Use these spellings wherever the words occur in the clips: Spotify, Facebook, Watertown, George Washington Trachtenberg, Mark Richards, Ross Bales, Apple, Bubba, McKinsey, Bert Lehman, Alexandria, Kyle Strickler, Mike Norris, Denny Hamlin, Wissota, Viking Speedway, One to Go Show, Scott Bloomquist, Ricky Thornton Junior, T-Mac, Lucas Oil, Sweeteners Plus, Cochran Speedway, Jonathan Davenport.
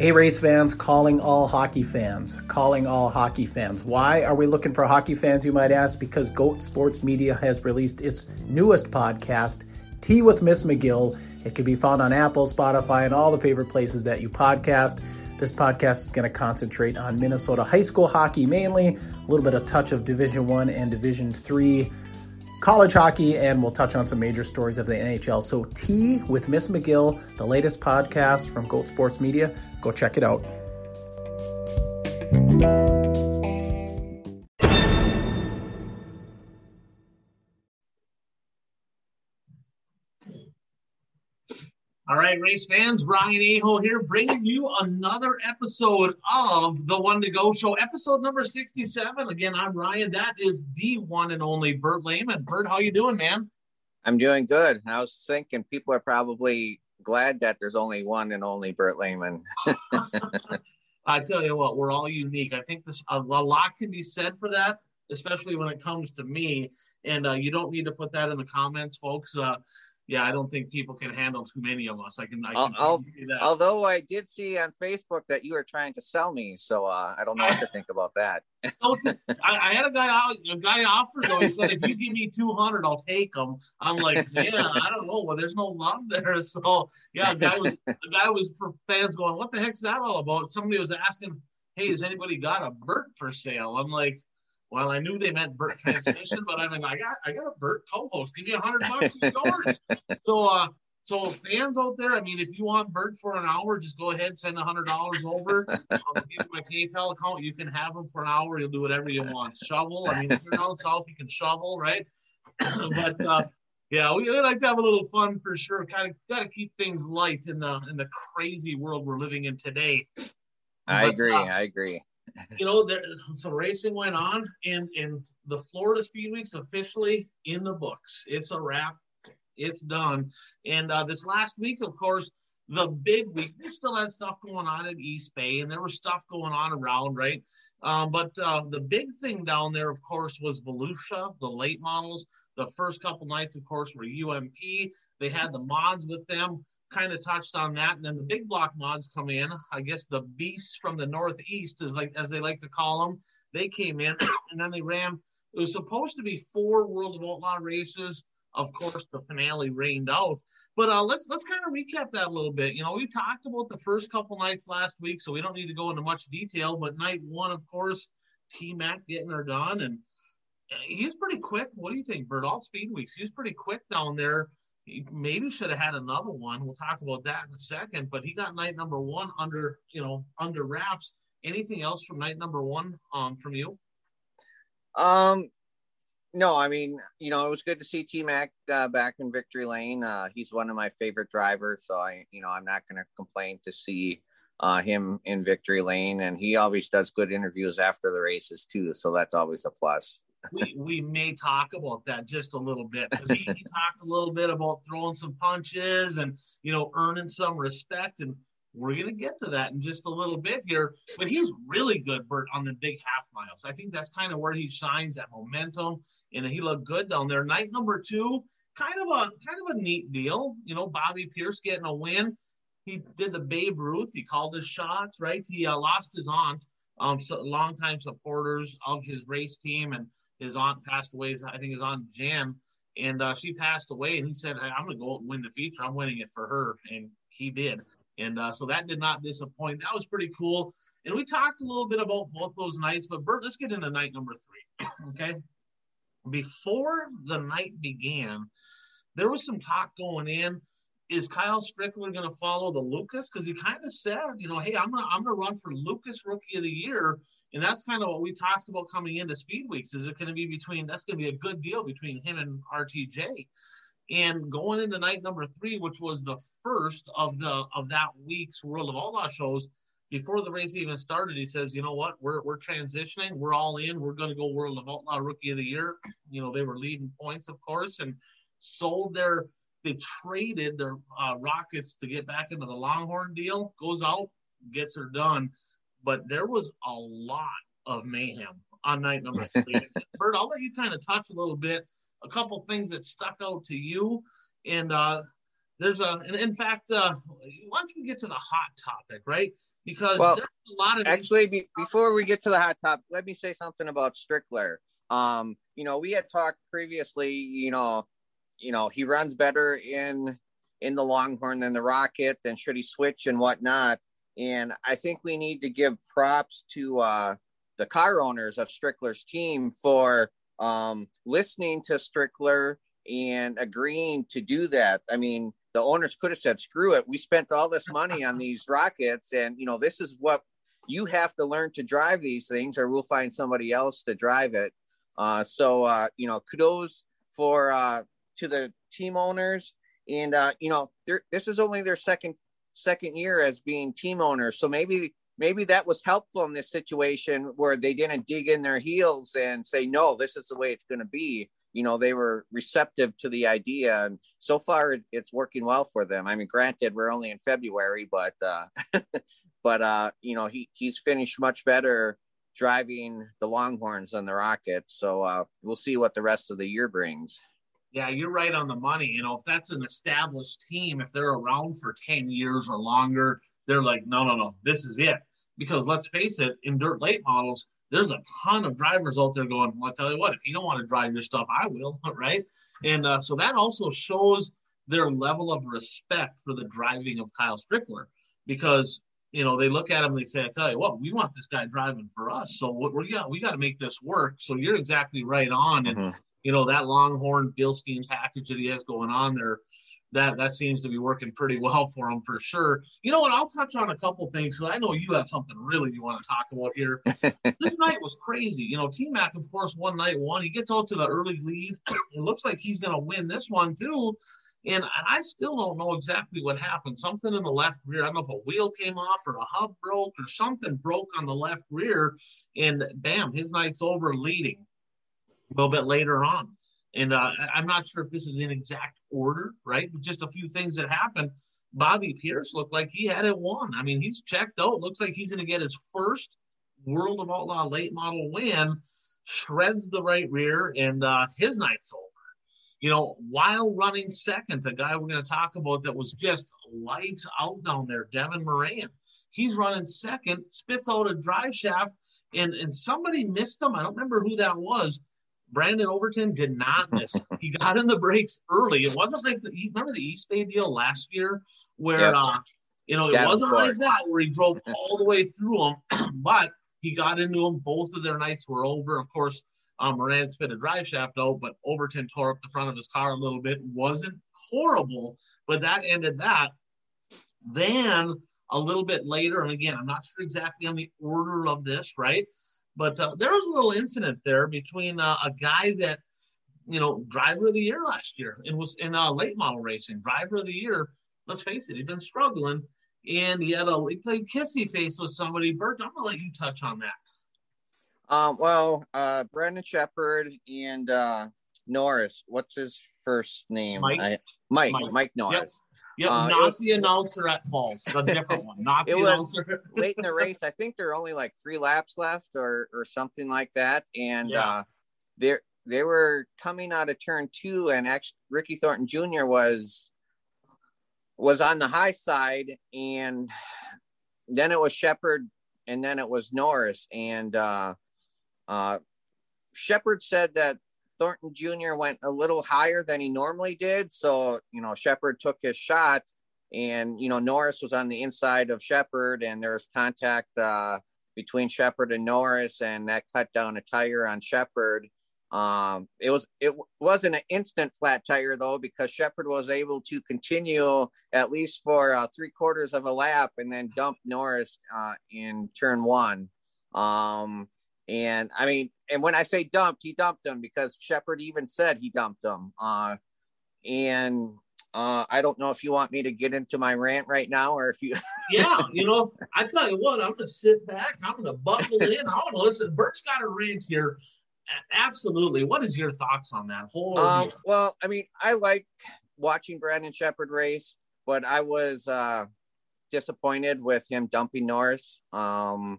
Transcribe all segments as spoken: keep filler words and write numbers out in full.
Hey Rays fans, calling all hockey fans, calling all hockey fans. Why are we looking for hockey fans, you might ask? Because Goat Sports Media has released its newest podcast, Tea with Miz McGill. It can be found on Apple, Spotify, and all the favorite places that you podcast. This podcast is going to concentrate on Minnesota high school hockey mainly, a little bit of touch of Division I and Division three college hockey, and we'll touch on some major stories of the N H L. So Tea with Miz McGill, the latest podcast from Goat Sports Media. Go check it out. All right, race fans, Ryan Eiho here, bringing you another episode of the One to Go Show, episode number sixty-seven. Again, I'm Ryan. That is the one and only Bert Lehman. Bert, how you doing, man? I'm doing good. I was thinking people are probably glad that there's only one and only Bert Lehman. I tell you what, we're all unique. I think this a lot can be said for that, especially when it comes to me. And uh, you don't need to put that in the comments, folks. Uh, Yeah, I don't think people can handle too many of us. I can, I can I'll, see that. Although I did see on Facebook that you were trying to sell me, so uh, I don't know what to think about that. I, I had a guy out, a guy offer though. He said, "If you give me two hundred, I'll take them." I'm like, "Yeah, I don't know. Well, there's no love there." So yeah, a guy was, a guy was for fans going, "What the heck's that all about?" Somebody was asking, "Hey, has anybody got a Bert for sale?" I'm like, well, I knew they meant Bert Transmission, but I'm like, I got, I got a Bert co-host. Give me a hundred bucks, it's yours. So, uh, so fans out there, I mean, if you want Bert for an hour, just go ahead, send a hundred dollars over. I'll give my PayPal account. You can have them for an hour. You'll do whatever you want. Shovel. I mean, if you're down south, you can shovel, right? But uh, yeah, we like to have a little fun for sure. Kind of got to keep things light in the in the crazy world we're living in today. I but, agree. Uh, I agree. You know, there, so racing went on, and, and the Florida Speed Week's officially in the books. It's a wrap. It's done. And uh, this last week, of course, the big week, they still had stuff going on in East Bay, and there was stuff going on around, right? Um, but uh, the big thing down there, of course, was Volusia, the late models. The first couple nights, of course, were U M P. They had the mods with them, kind of touched on that, and then the big block mods come in. I guess the beasts from the Northeast, is like as they like to call them, they came in, and then they ran. It was supposed to be four World of Outlaw races. Of course, the finale rained out. But uh, let's let's kind of recap that a little bit. You know, we talked about the first couple nights last week, so we don't need to go into much detail. But night one, of course, T-Mac getting her done, and he was pretty quick. What do you think, Bert? All speed weeks, he was pretty quick down there. He maybe should have had another one. We'll talk about that in a second, but he got night number one under, you know, under wraps. Anything else from night number one um, from you? Um, no, I mean, you know, it was good to see T-Mac uh, back in victory lane. Uh, he's one of my favorite drivers. So I, you know, I'm not going to complain to see uh, him in victory lane, and he always does good interviews after the races too. So that's always a plus. We we may talk about that just a little bit, because he, he talked a little bit about throwing some punches and, you know, earning some respect, and we're going to get to that in just a little bit here. But he's really good, Bert, on the big half miles. I think that's kind of where he shines, that momentum, and he looked good down there. Night number two, kind of a kind of a neat deal. You know, Bobby Pierce getting a win. He did the Babe Ruth. He called his shots, right? He uh, lost his aunt, um, so longtime supporters of his race team, and his aunt passed away. I think his aunt Jan, and uh, she passed away. And he said, hey, "I'm going to go out and win the feature. I'm winning it for her." And he did. And uh, so that did not disappoint. That was pretty cool. And we talked a little bit about both those nights. But Bert, let's get into night number three. Okay. Before the night began, there was some talk going in. Is Kyle Strickler going to follow the Lucas? Because he kind of said, you know, hey, I'm going I'm going to run for Lucas Rookie of the Year. And that's kind of what we talked about coming into Speed Weeks. Is it going to be between, that's going to be a good deal between him and R T J. And going into night number three, which was the first of the of that week's World of Outlaw shows, before the race even started, he says, you know what, we're we're transitioning, we're all in, we're going to go World of Outlaw Rookie of the Year. You know, they were leading points, of course, and sold their, they traded their uh, Rockets to get back into the Longhorn deal, goes out, gets her done. But there was a lot of mayhem on night number three. Bert, I'll let you kind of touch a little bit, a couple things that stuck out to you. And uh, there's a, and in fact, uh, why don't you get to the hot topic, right? because well, that's a lot of actually be, before we get to the hot topic, let me say something about Strickler. Um, you know, we had talked previously, you know, you know, he runs better in in the Longhorn than the Rocket, and should he switch and whatnot. And I think we need to give props to uh, the car owners of Strickler's team for um, listening to Strickler and agreeing to do that. I mean, the owners could have said, screw it. We spent all this money on these Rockets, and, you know, this is what you have to learn to drive these things, or we'll find somebody else to drive it. Uh, so, uh, you know, kudos for uh, to the team owners. And, uh, you know, this is only their second second year as being team owners. So maybe maybe that was helpful in this situation where they didn't dig in their heels and say, no, this is the way it's going to be. You know, they were receptive to the idea, and so far it's working well for them. I mean, granted, we're only in February, but, uh, but, uh, you know, he, he's finished much better driving the Longhorns than the Rockets. So uh, we'll see what the rest of the year brings. Yeah, you're right on the money. You know, if that's an established team, if they're around for ten years or longer, they're like, no, no, no, this is it. Because let's face it, in dirt late models, there's a ton of drivers out there going, well, I'll tell you what, if you don't want to drive your stuff, I will, right? And uh, so that also shows their level of respect for the driving of Kyle Strickler, because, you know, they look at him and they say, I tell you what, we want this guy driving for us. So we're, yeah, we got to make this work. So you're exactly right on. And, mm-hmm. you know, that Longhorn Bilstein package that he has going on there, that, that seems to be working pretty well for him for sure. You know what? I'll touch on a couple things, because I know you have something really you want to talk about here. This night was crazy. You know, T-Mac, of course, one night one. He gets out to the early lead. It looks like he's going to win this one, too. And, and I still don't know exactly what happened. Something in the left rear. I don't know if a wheel came off or a hub broke or something broke on the left rear. And, bam, his night's over leading a little bit later on. And uh, I'm not sure if this is in exact order, right? Just a few things that happened. Bobby Pierce looked like he had it won. I mean, he's checked out. Looks like he's going to get his first World of Outlaw late model win. Shreds the right rear, and uh, his night's over. You know, while running second, the guy we're going to talk about that was just lights out down there, Devin Moran. He's running second, spits out a drive shaft, and, and somebody missed him. I don't remember who that was. Brandon Overton did not miss. He got in the brakes early. It wasn't like the remember the East Bay deal last year where yep. uh, you know it that wasn't was like that where he drove all the way through them, but he got into them. Both of their nights were over. Of course, um, Moran spit a drive shaft out, but Overton tore up the front of his car a little bit. Wasn't horrible, but that ended that. Then a little bit later, and again, I'm not sure exactly on the order of this, right? But uh, there was a little incident there between uh, a guy that, you know, driver of the year last year and was in uh, late model racing, driver of the year. Let's face it, he'd been struggling, and he had a he played kissy face with somebody. Bert, I'm gonna let you touch on that. Um, well, uh, Brandon Shepherd and uh, Norris. What's his first name? Mike. I, Mike, Mike. Mike Norris. Yep. Yep, uh, not was, the announcer at Falls, a different one. Not the announcer. Late in the race, I think there are only like three laps left, or or something like that. And yeah. uh, they they were coming out of turn two, and actually Ricky Thornton Junior was was on the high side, and then it was Shepherd, and then it was Norris, and uh, uh, Shepherd said that Thornton Junior went a little higher than he normally did. So, you know, Shepherd took his shot, and, you know, Norris was on the inside of Shepherd, and there was contact uh, between Shepherd and Norris, and that cut down a tire on Shepherd. Um, it was, it w- wasn't an instant flat tire though, because Shepherd was able to continue at least for uh, three quarters of a lap and then dump Norris uh, in turn one. Um, And I mean, and when I say dumped, he dumped him, because Shepherd even said he dumped him. Uh, and uh, I don't know if you want me to get into my rant right now, or if you. Yeah, you know, I tell you what, I'm going to sit back. I'm going to buckle in. I want to listen. Bert's got a rant here. Absolutely. What is your thoughts on that whole? Um, well, I mean, I like watching Brandon Shepherd race, but I was uh, disappointed with him dumping Norris. Um,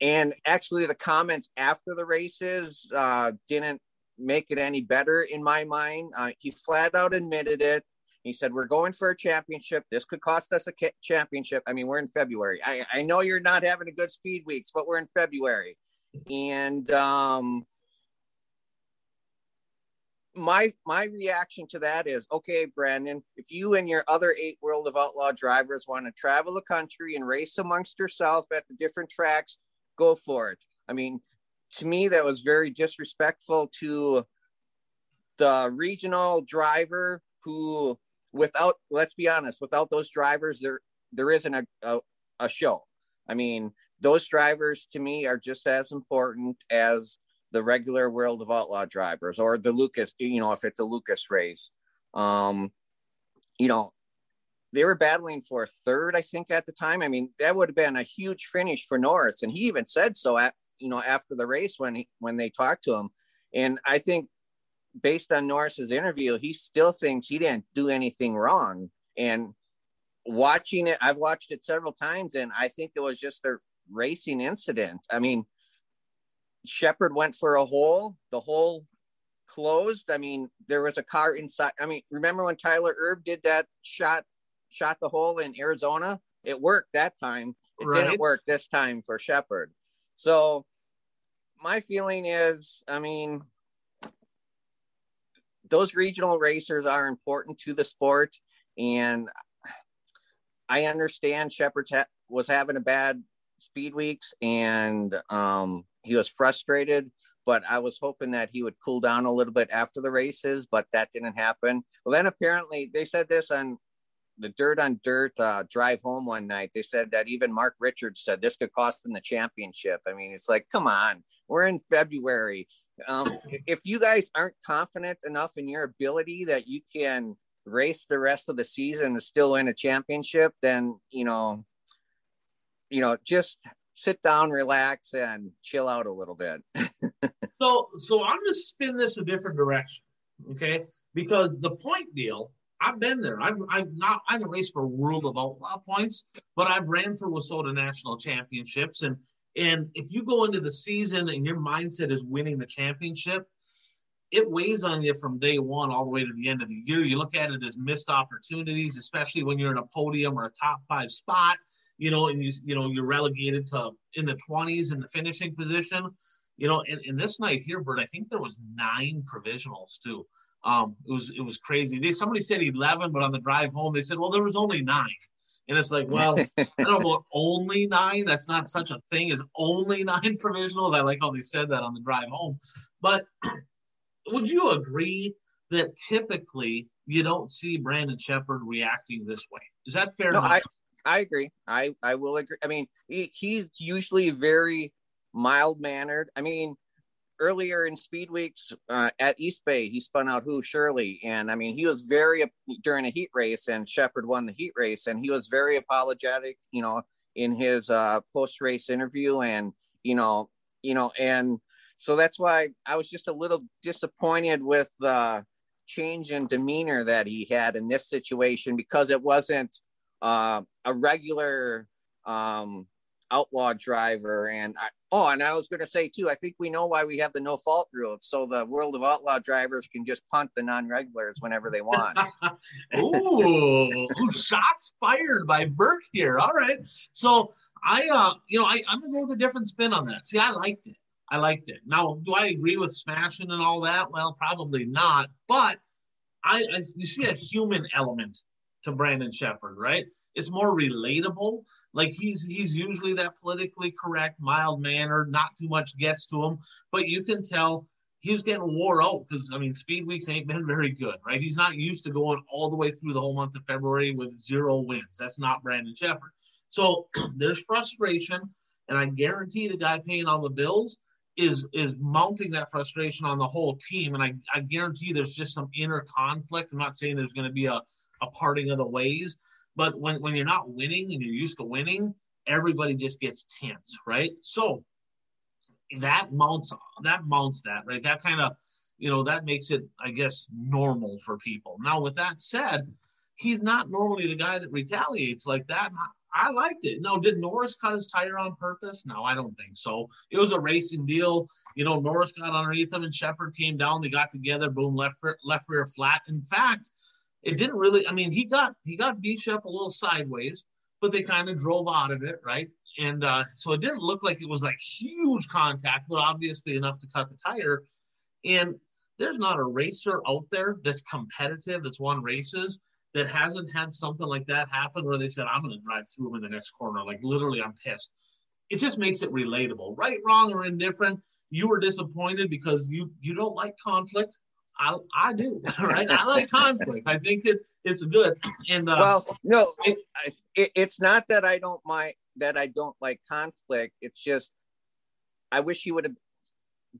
And actually, the comments after the races uh, didn't make it any better in my mind. Uh, he flat out admitted it. He said, we're going for a championship. This could cost us a championship. I mean, we're in February. I, I know you're not having a good speed weeks, but we're in February. And um, my my reaction to that is, okay, Brandon, if you and your other eight World of Outlaw drivers want to travel the country and race amongst yourself at the different tracks, go for it. I mean, to me, that was very disrespectful to the regional driver who, without, let's be honest, without those drivers, there there isn't a, a, a show. I mean, those drivers to me are just as important as the regular World of Outlaw drivers or the Lucas, you know, if it's a Lucas race. Um, you know, they were battling for third, I think, at the time. I mean, that would have been a huge finish for Norris. And he even said so, at, you know, after the race when he, when they talked to him. And I think based on Norris's interview, he still thinks he didn't do anything wrong. And watching it, I've watched it several times, and I think it was just a racing incident. I mean, Sheppard went for a hole, the hole closed. I mean, there was a car inside. I mean, remember when Tyler Erb did that shot, shot the hole in Arizona? It worked that time. It right. didn't work this time for Sheppard. So my feeling is, I mean, those regional racers are important to the sport. And I understand Sheppard ha- was having a bad speed weeks and um, he was frustrated, but I was hoping that he would cool down a little bit after the races, but that didn't happen. Well, then apparently they said this on the Dirt on Dirt uh, drive home one night. They said that even Mark Richards said this could cost them the championship. I mean, it's like, come on, we're in February. Um, if you guys aren't confident enough in your ability that you can race the rest of the season and still win a championship, then, you know, you know, just sit down, relax, and chill out a little bit. so, so I'm going to spin this a different direction. Okay. Because the point deal, I've been there. I've, I've not, I haven't raced for World of Outlaw points, but I've ran for Wissota national championships. And, and if you go into the season and your mindset is winning the championship, it weighs on you from day one all the way to the end of the year. You look at it as missed opportunities, especially when you're in a podium or a top five spot, you know, and you, you know, you're relegated to in the twenties in the finishing position, you know, and, and this night here, Bert, I think there was nine provisionals too. Um, it was, it was crazy. They, somebody said eleven, but on the drive home, they said, well, there was only nine. And it's like, well, I don't know about only nine. That's not such a thing as only nine provisionals. I like how they said that on the drive home, but would you agree that typically you don't see Brandon Shepherd reacting this way? Is that fair? No, I, I agree. I, I will agree. I mean, he, he's usually very mild-mannered. I mean, earlier in Speed Weeks uh, at East Bay, he spun out who? Shirley. And, I mean, he was very – during a heat race, and Sheppard won the heat race, and he was very apologetic, you know, in his uh, post-race interview and, you know, you know, and – so that's why I was just a little disappointed with the change in demeanor that he had in this situation, because it wasn't uh, a regular um, outlaw driver. And I, oh, and I was going to say too, I think we know why we have the no fault rule, so the World of Outlaw drivers can just punt the non-regulars whenever they want. Ooh, shots fired by Burke here. All right, so I, uh, you know, I, I'm going to go with a different spin on that. See, I liked it. I liked it. Now, do I agree with smashing and all that? Well, probably not. But I, I you see a human element to Brandon Shepherd, right? It's more relatable. Like he's he's usually that politically correct, mild mannered, not too much gets to him. But you can tell he was getting wore out because, I mean, Speed Weeks ain't been very good, right? He's not used to going all the way through the whole month of February with zero wins. That's not Brandon Shepherd. So there's frustration, and I guarantee the guy paying all the bills is is mounting that frustration on the whole team. And I, I guarantee there's just some inner conflict. I'm not saying there's going to be a, a parting of the ways, but when, when you're not winning and you're used to winning, everybody just gets tense, right? So that mounts that, mounts that right? That kind of, you know, that makes it, I guess, normal for people. Now, with that said, he's not normally the guy that retaliates like that. I liked it. No, did Norris cut his tire on purpose? No, I don't think so. It was a racing deal. You know, Norris got underneath him and Sheppard came down. They got together, boom, left, left rear flat. In fact, It didn't really, I mean, he got, he got beached up a little sideways, but they kind of drove out of it, right? And uh, so it didn't look like it was like huge contact, but obviously enough to cut the tire. And there's not a racer out there that's competitive, that's won races, that hasn't had something like that happen where they said, I'm going to drive through him in the next corner. Like, literally, I'm pissed. It just makes it relatable. Right, wrong, or indifferent, you were disappointed because you, you don't like conflict. I I do, right? I like conflict. I think that it's good. And uh, well, no, I, it, it's not that I don't mind that I don't like conflict. It's just I wish he would have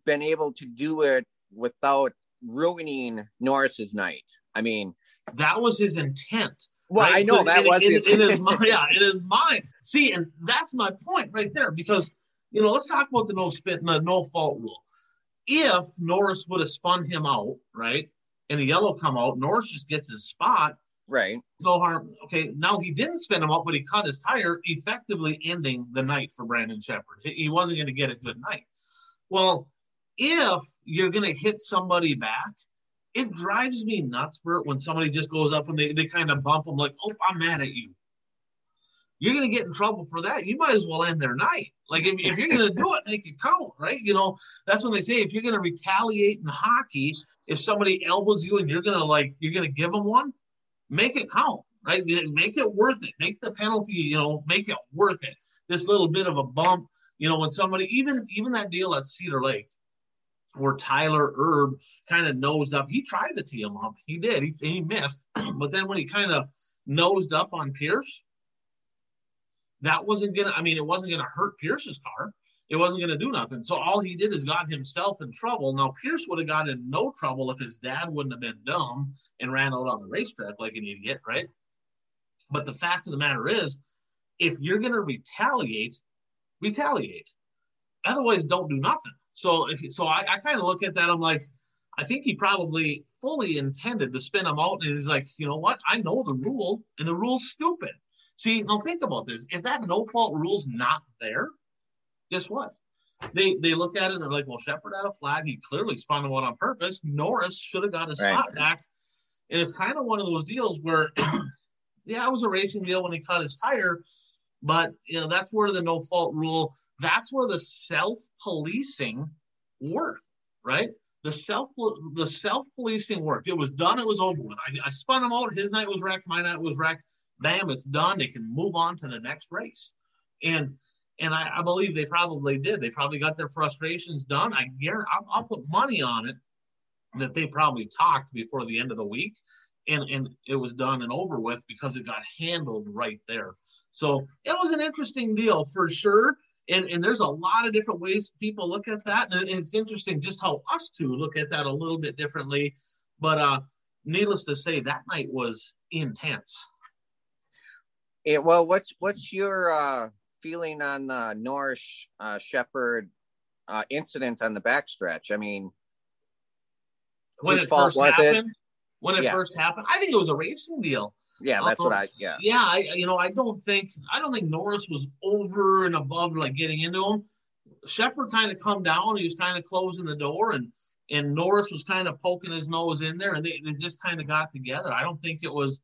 been able to do it without ruining Norris's night. I mean, that was his intent. Well, right? I know that was in, his in, in his mind. Yeah, in his mind. See, and that's my point right there. Because, you know, let's talk about the no spin, the no fault rule. If Norris would have spun him out, right, and the yellow come out, Norris just gets his spot. Right. No harm. Okay, now he didn't spin him out, but he cut his tire, effectively ending the night for Brandon Shepherd. He wasn't going to get a good night. Well, if you're going to hit somebody back, it drives me nuts, Bert, when somebody just goes up and they, they kind of bump them like, oh, I'm mad at you. You're going to get in trouble for that. You might as well end their night. Like, if, if you're going to do it, make it count, right? You know, that's when they say if you're going to retaliate in hockey, if somebody elbows you and you're going to, like, you're going to give them one, make it count, right? Make it worth it. Make the penalty, you know, make it worth it. This little bit of a bump, you know, when somebody, even even that deal at Cedar Lake where Tyler Erb kind of nosed up. He tried to tee him up. He did. He, he missed. But then when he kind of nosed up on Pierce, that wasn't going to, I mean, it wasn't going to hurt Pierce's car. It wasn't going to do nothing. So all he did is got himself in trouble. Now, Pierce would have got in no trouble if his dad wouldn't have been dumb and ran out on the racetrack like an idiot, right? But the fact of the matter is, if you're going to retaliate, retaliate. Otherwise, don't do nothing. So if so I, I kind of look at that. I'm like, I think he probably fully intended to spin him out. And he's like, you know what? I know the rule, and the rule's stupid. See, now think about this. If that no-fault rule's not there, guess what? They they look at it and they're like, well, Shepherd had a flag. He clearly spun him out on purpose. Norris should have got his right. spot back. And it's kind of one of those deals where, yeah, it was a racing deal when he cut his tire, but you know that's where the no-fault rule, that's where the self-policing worked, right? The self the self-policing worked. It was done. It was over with. I, I spun him out. His night was wrecked. My night was wrecked. Bam, it's done. They can move on to the next race. And and I, I believe they probably did. They probably got their frustrations done. I guarantee, I'll, I'll put money on it that they probably talked before the end of the week, and, and it was done and over with because it got handled right there. So it was an interesting deal for sure. And, and there's a lot of different ways people look at that. And it's interesting just how us two look at that a little bit differently. But uh, needless to say, that night was intense. It, well, what's what's your uh, feeling on the Norris uh, Shepherd uh, incident on the backstretch? I mean, when it first happened, it? when it yeah. first happened, I think it was a racing deal. Yeah, that's um, what I. Yeah, yeah. I, you know, I don't think I don't think Norris was over and above like getting into him. Shepherd kind of come down. He was kind of closing the door, and and Norris was kind of poking his nose in there, and they, they just kind of got together. I don't think it was.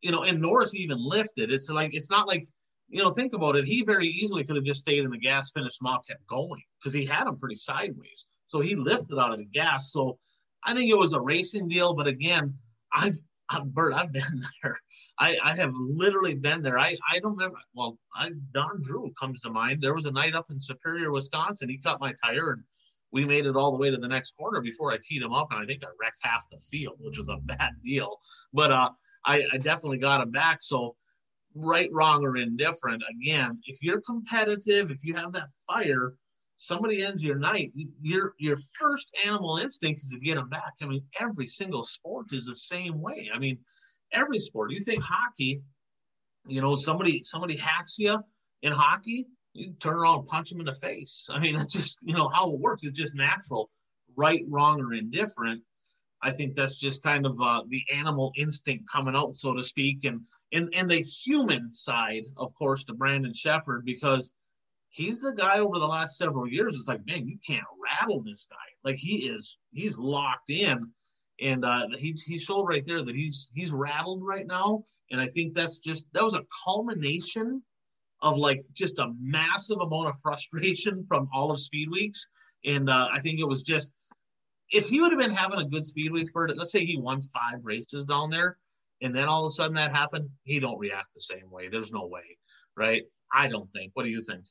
You know, and Norris even lifted. It's like, it's not like, you know, think about it. He very easily could have just stayed in the gas, finished him off, kept going because he had him pretty sideways. So he lifted out of the gas. So I think it was a racing deal. But again, I've, I've Bert, I've been there. I, I have literally been there. I, I don't remember. Well, I, Don Drew comes to mind. There was a night up in Superior, Wisconsin. He cut my tire and we made it all the way to the next corner before I teed him up. And I think I wrecked half the field, which was a bad deal. But, uh, I, I definitely got him back. So right, wrong, or indifferent, again, if you're competitive, if you have that fire, somebody ends your night, your your first animal instinct is to get them back. I mean, every single sport is the same way. I mean, every sport. You think hockey, you know, somebody somebody hacks you in hockey, you turn around and punch them in the face. I mean, that's just, you know, how it works. It's just natural, right, wrong, or indifferent. I think that's just kind of uh, the animal instinct coming out, so to speak, and, and and the human side, of course, to Brandon Shepherd, because he's the guy over the last several years. It's like, man, you can't rattle this guy. Like he is, he's locked in. And uh, he he showed right there that he's he's rattled right now. And I think that's just that was a culmination of like just a massive amount of frustration from all of Speed Weeks. And uh, I think it was just if he would have been having a good Speed Week, let's say he won five races down there, and then all of a sudden that happened, he don't react the same way. There's no way, right? I don't think. What do you think?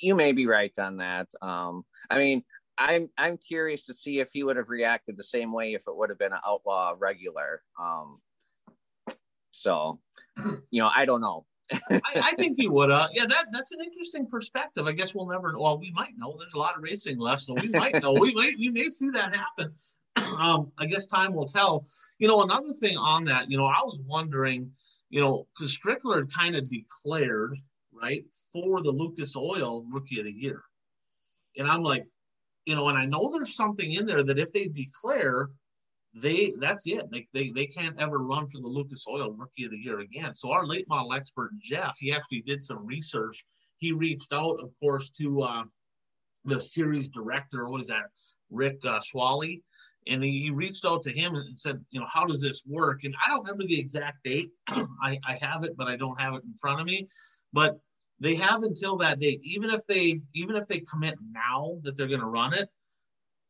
You may be right on that. Um, I mean, I'm I'm curious to see if he would have reacted the same way if it would have been an outlaw regular. Um, so, you know, I don't know. I, I think he would. Uh, yeah, that that's an interesting perspective. I guess we'll never know. Well, we might know. There's a lot of racing left, so we might know. we might we may see that happen. Um, I guess time will tell. You know, another thing on that, you know, I was wondering, you know, because Strickler kind of declared, right, for the Lucas Oil Rookie of the Year. And I'm like, you know, and I know there's something in there that if they declare, they that's it. Like they they can't ever run for the Lucas Oil Rookie of the Year again. So our late model expert, Jeff, he actually did some research. He reached out, of course, to uh, the series director, what is that, Rick uh, Swally. And he reached out to him and said, you know, how does this work? And I don't remember the exact date. I, I have it, but I don't have it in front of me. But they have until that date. Even if they even if they commit now that they're going to run it,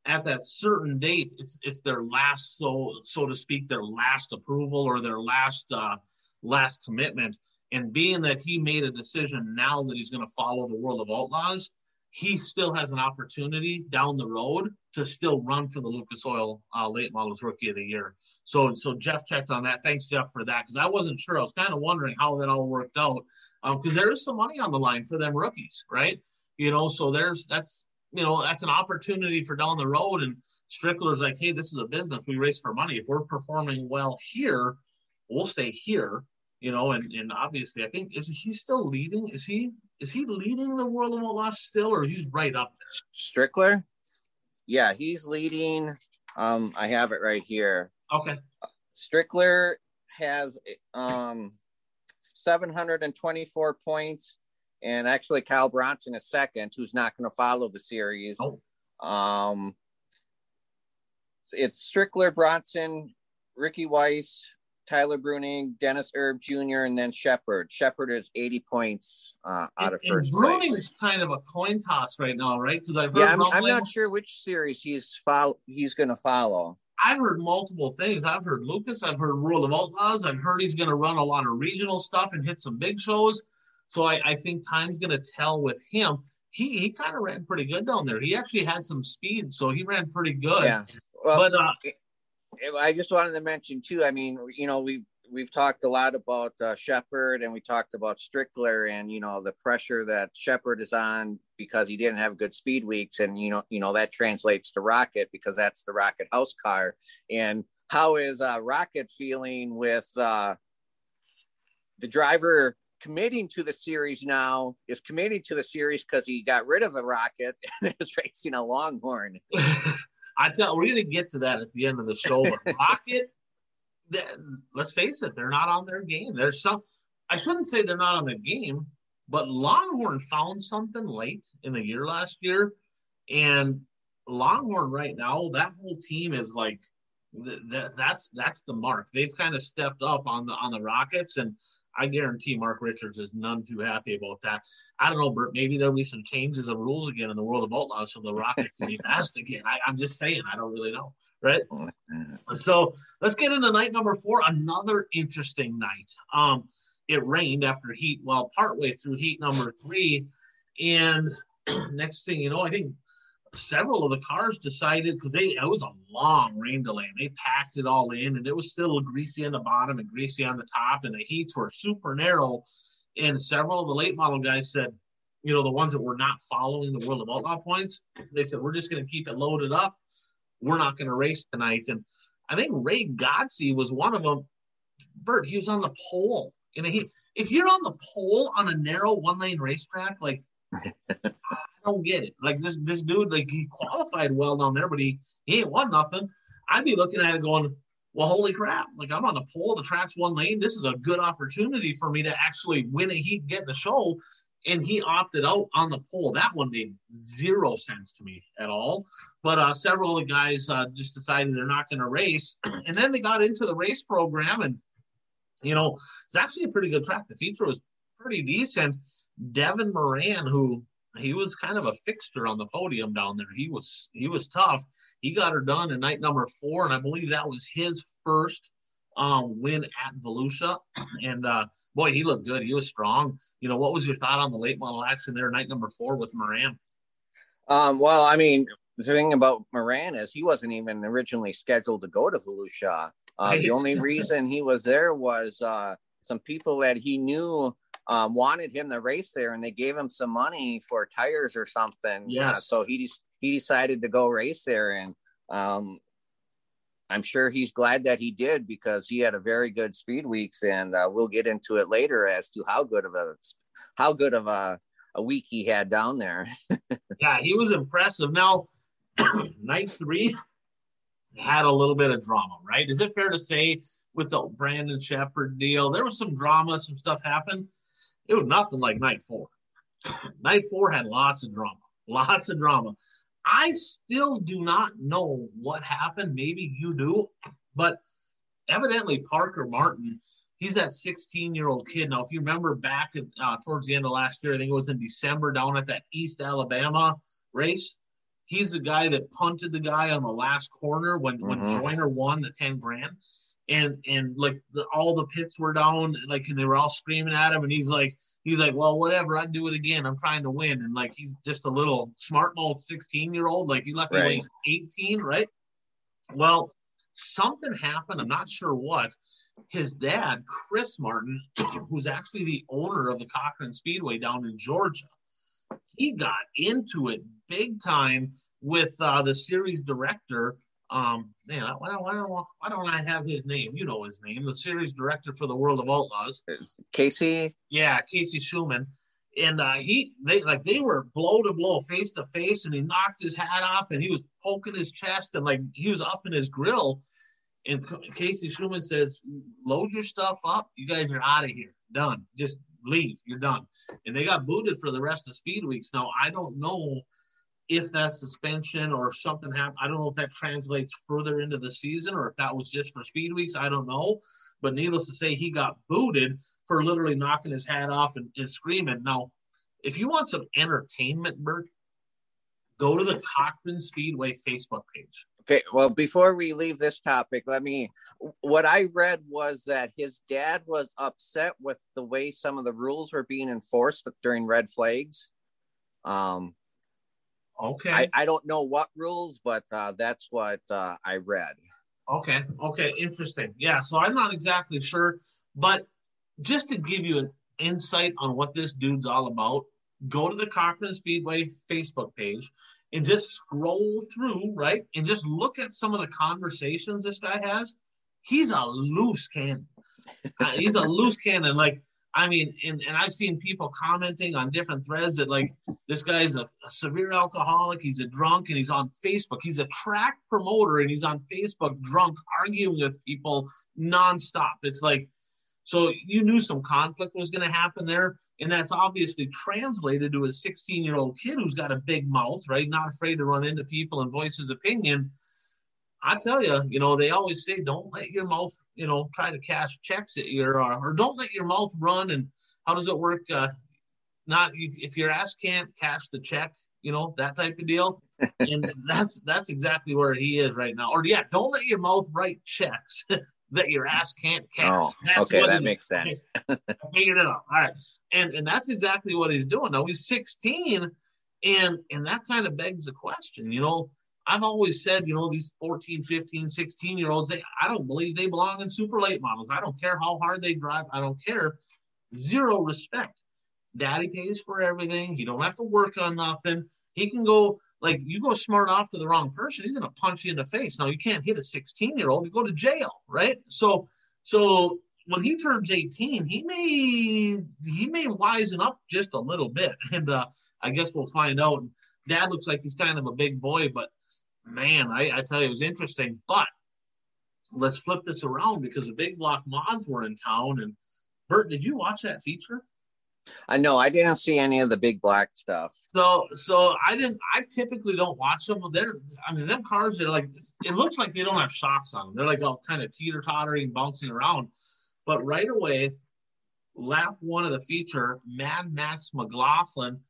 at that certain date, it's it's their last, so so to speak, their last approval or their last uh, last commitment. And being that he made a decision now that he's going to follow the World of Outlaws, he still has an opportunity down the road to still run for the Lucas Oil uh, Late Models Rookie of the Year. So so Jeff checked on that. Thanks, Jeff, for that, because I wasn't sure. I was kind of wondering how that all worked out, because um, there is some money on the line for them rookies, right? You know, so there's that's, you know, that's an opportunity for down the road. And Strickler's like, hey, this is a business. We race for money. If we're performing well here, we'll stay here, you know, and, and obviously I think, is he still leading? Is he is he leading the World of Outlaws still, or he's right up there? Strickler? Yeah, he's leading. Um, I have it right here. Okay. Strickler has um, seven hundred twenty-four points. And actually, Kyle Bronson is second, who's not going to follow the series. Oh. Um, it's Strickler, Bronson, Ricky Weiss, Tyler Bruning, Dennis Erb Junior, and then Sheppard. Sheppard is eighty points uh, out and, of first. And Bruning is kind of a coin toss right now, right? Because I've heard. Yeah, I'm, I'm not sure which series he's follow. He's going to follow. I've heard multiple things. I've heard Lucas. I've heard World of Outlaws. I've heard he's going to run a lot of regional stuff and hit some big shows. So I, I think time's going to tell with him. He he kind of ran pretty good down there. He actually had some speed, so he ran pretty good. Yeah. Well, but, uh, I just wanted to mention, too, I mean, you know, we've, we've talked a lot about uh, Sheppard, and we talked about Strickler and, you know, the pressure that Sheppard is on because he didn't have good speed weeks. And, you know, you know that translates to Rocket because that's the Rocket house car. And how is uh, Rocket feeling with uh, the driver committing to the series now is committing to the series because he got rid of a Rocket and is racing a Longhorn? I tell we're gonna get to that at the end of the show. But Rocket, they, let's face it, they're not on their game. There's some I shouldn't say they're not on their game, but Longhorn found something late in the year last year, and Longhorn right now, that whole team is like th- th- that's that's the mark. They've kind of stepped up on the on the Rockets, and I guarantee Mark Richards is none too happy about that. I don't know, Bert, maybe there'll be some changes of rules again in the World of Outlaws so the Rocket can be fast again. I, I'm just saying, I don't really know, right? So let's get into night number four, another interesting night. Um, it rained after heat, well, partway through heat number three, and next thing you know, I think several of the cars decided, because they it was a long rain delay and they packed it all in, and it was still greasy on the bottom and greasy on the top, and the heats were super narrow, and several of the late model guys said, you know, the ones that were not following the World of Outlaw points, they said, we're just going to keep it loaded up, we're not going to race tonight. And I think Ray Godsey was one of them. Bert, he was on the pole, and he if you're on the pole on a narrow one lane racetrack, like don't get it. Like this this dude, like he qualified well down there, but he, he ain't won nothing. I'd be looking at it going, well, holy crap, like I'm on the pole, the track's one lane, this is a good opportunity for me to actually win a heat, get in the show, and he opted out on the poll. That one made zero sense to me at all. But uh, several of the guys uh, just decided they're not going to race. And then they got into the race program, and, you know, it's actually a pretty good track. The feature was pretty decent. Devin Moran, who he was kind of a fixture on the podium down there. He was he was tough. He got her done in night number four, and I believe that was his first um, win at Volusia. And, uh, boy, he looked good. He was strong. You know, what was your thought on the late model action there, night number four with Moran? Um, well, I mean, the thing about Moran is he wasn't even originally scheduled to go to Volusia. Uh, the only reason he was there was uh, some people that he knew um, wanted him to race there, and they gave him some money for tires or something. Yes. Uh, so he just, he decided to go race there, and um, I'm sure he's glad that he did, because he had a very good speed weeks, and uh, we'll get into it later as to how good of a how good of a, a week he had down there. Yeah, he was impressive. Now, night three had a little bit of drama, right? Is it fair to say with the Brandon Shepherd deal, there was some drama, some stuff happened? It was nothing like night four. Night four had lots of drama, lots of drama. I still do not know what happened. Maybe you do, but evidently Parker Martin, he's that sixteen-year-old kid. Now, if you remember back at, uh, towards the end of last year, I think it was in December, down at that East Alabama race, he's the guy that punted the guy on the last corner when, mm-hmm. when Joyner won the ten grand. And, and like, the, all the pits were down, like, and they were all screaming at him. And he's like, he's like, well, whatever, I'd do it again. I'm trying to win. And, like, he's just a little smart-mouth sixteen-year-old. Like, he left me right. eighteen, right? Well, something happened. I'm not sure what. His dad, Chris Martin, who's actually the owner of the Cochran Speedway down in Georgia, he got into it big time with uh, the series director. Um, man, why don't, why, don't, why don't I have his name? You know his name, the series director for the World of Outlaws. Casey? Yeah, Casey Shuman. And uh, he, they like they were blow to blow, face to face, and he knocked his hat off, and he was poking his chest, and like he was up in his grill. And Casey Shuman says, "Load your stuff up. You guys are out of here. Done. Just leave. You're done." And they got booted for the rest of Speed Weeks. Now, I don't know if that suspension or something happened. I don't know if that translates further into the season or if that was just for Speed Weeks. I don't know. But needless to say, he got booted for literally knocking his hat off and, and screaming. Now, if you want some entertainment, Bert, go to the Cochran Speedway Facebook page. Okay, well, before we leave this topic, let me, what I read was that his dad was upset with the way some of the rules were being enforced during red flags. Um, Okay. I, I don't know what rules, but uh, that's what uh, I read. Okay. Okay. Interesting. Yeah. So I'm not exactly sure, but just to give you an insight on what this dude's all about, go to the Cochran Speedway Facebook page and just scroll through, right? And just look at some of the conversations this guy has. He's a loose cannon. uh, he's a loose cannon. Like, I mean, and, and I've seen people commenting on different threads that, like, this guy's a, a severe alcoholic, he's a drunk, and he's on Facebook. He's a track promoter, and he's on Facebook drunk, arguing with people nonstop. It's like, so you knew some conflict was going to happen there, and that's obviously translated to a sixteen-year-old kid who's got a big mouth, right, not afraid to run into people and voice his opinion. I tell you, you know, they always say, don't let your mouth, you know, try to cash checks at your, uh, or don't let your mouth run. And how does it work? Uh, not you, if your ass can't cash the check, you know, that type of deal. And that's, that's exactly where he is right now. Or yeah, don't let your mouth write checks that your ass can't cash. Oh, that's okay. That makes sense. I figured it out. All right. And, and that's exactly what he's doing. Now he's sixteen, and, and that kind of begs the question, you know, I've always said, you know, these fourteen, fifteen, sixteen-year-olds, they, I don't believe they belong in super late models. I don't care how hard they drive. I don't care. Zero respect. Daddy pays for everything. He don't have to work on nothing. He can go, like, you go smart off to the wrong person, he's going to punch you in the face. Now, you can't hit a sixteen-year-old. You go to jail, right? So so when he turns eighteen, he may he may wisen up just a little bit. And uh, I guess we'll find out. Dad looks like he's kind of a big boy, but man, I, I tell you, it was interesting. But let's flip this around because the big block mods were in town. And Bert, did you watch that feature? I know. I didn't see any of the big black stuff. So, so I didn't. I typically don't watch them. They're, I mean, them cars. They're like. It looks like they don't have shocks on them. They're like all kind of teeter tottering, bouncing around. But right away, lap one of the feature, Mad Max McLaughlin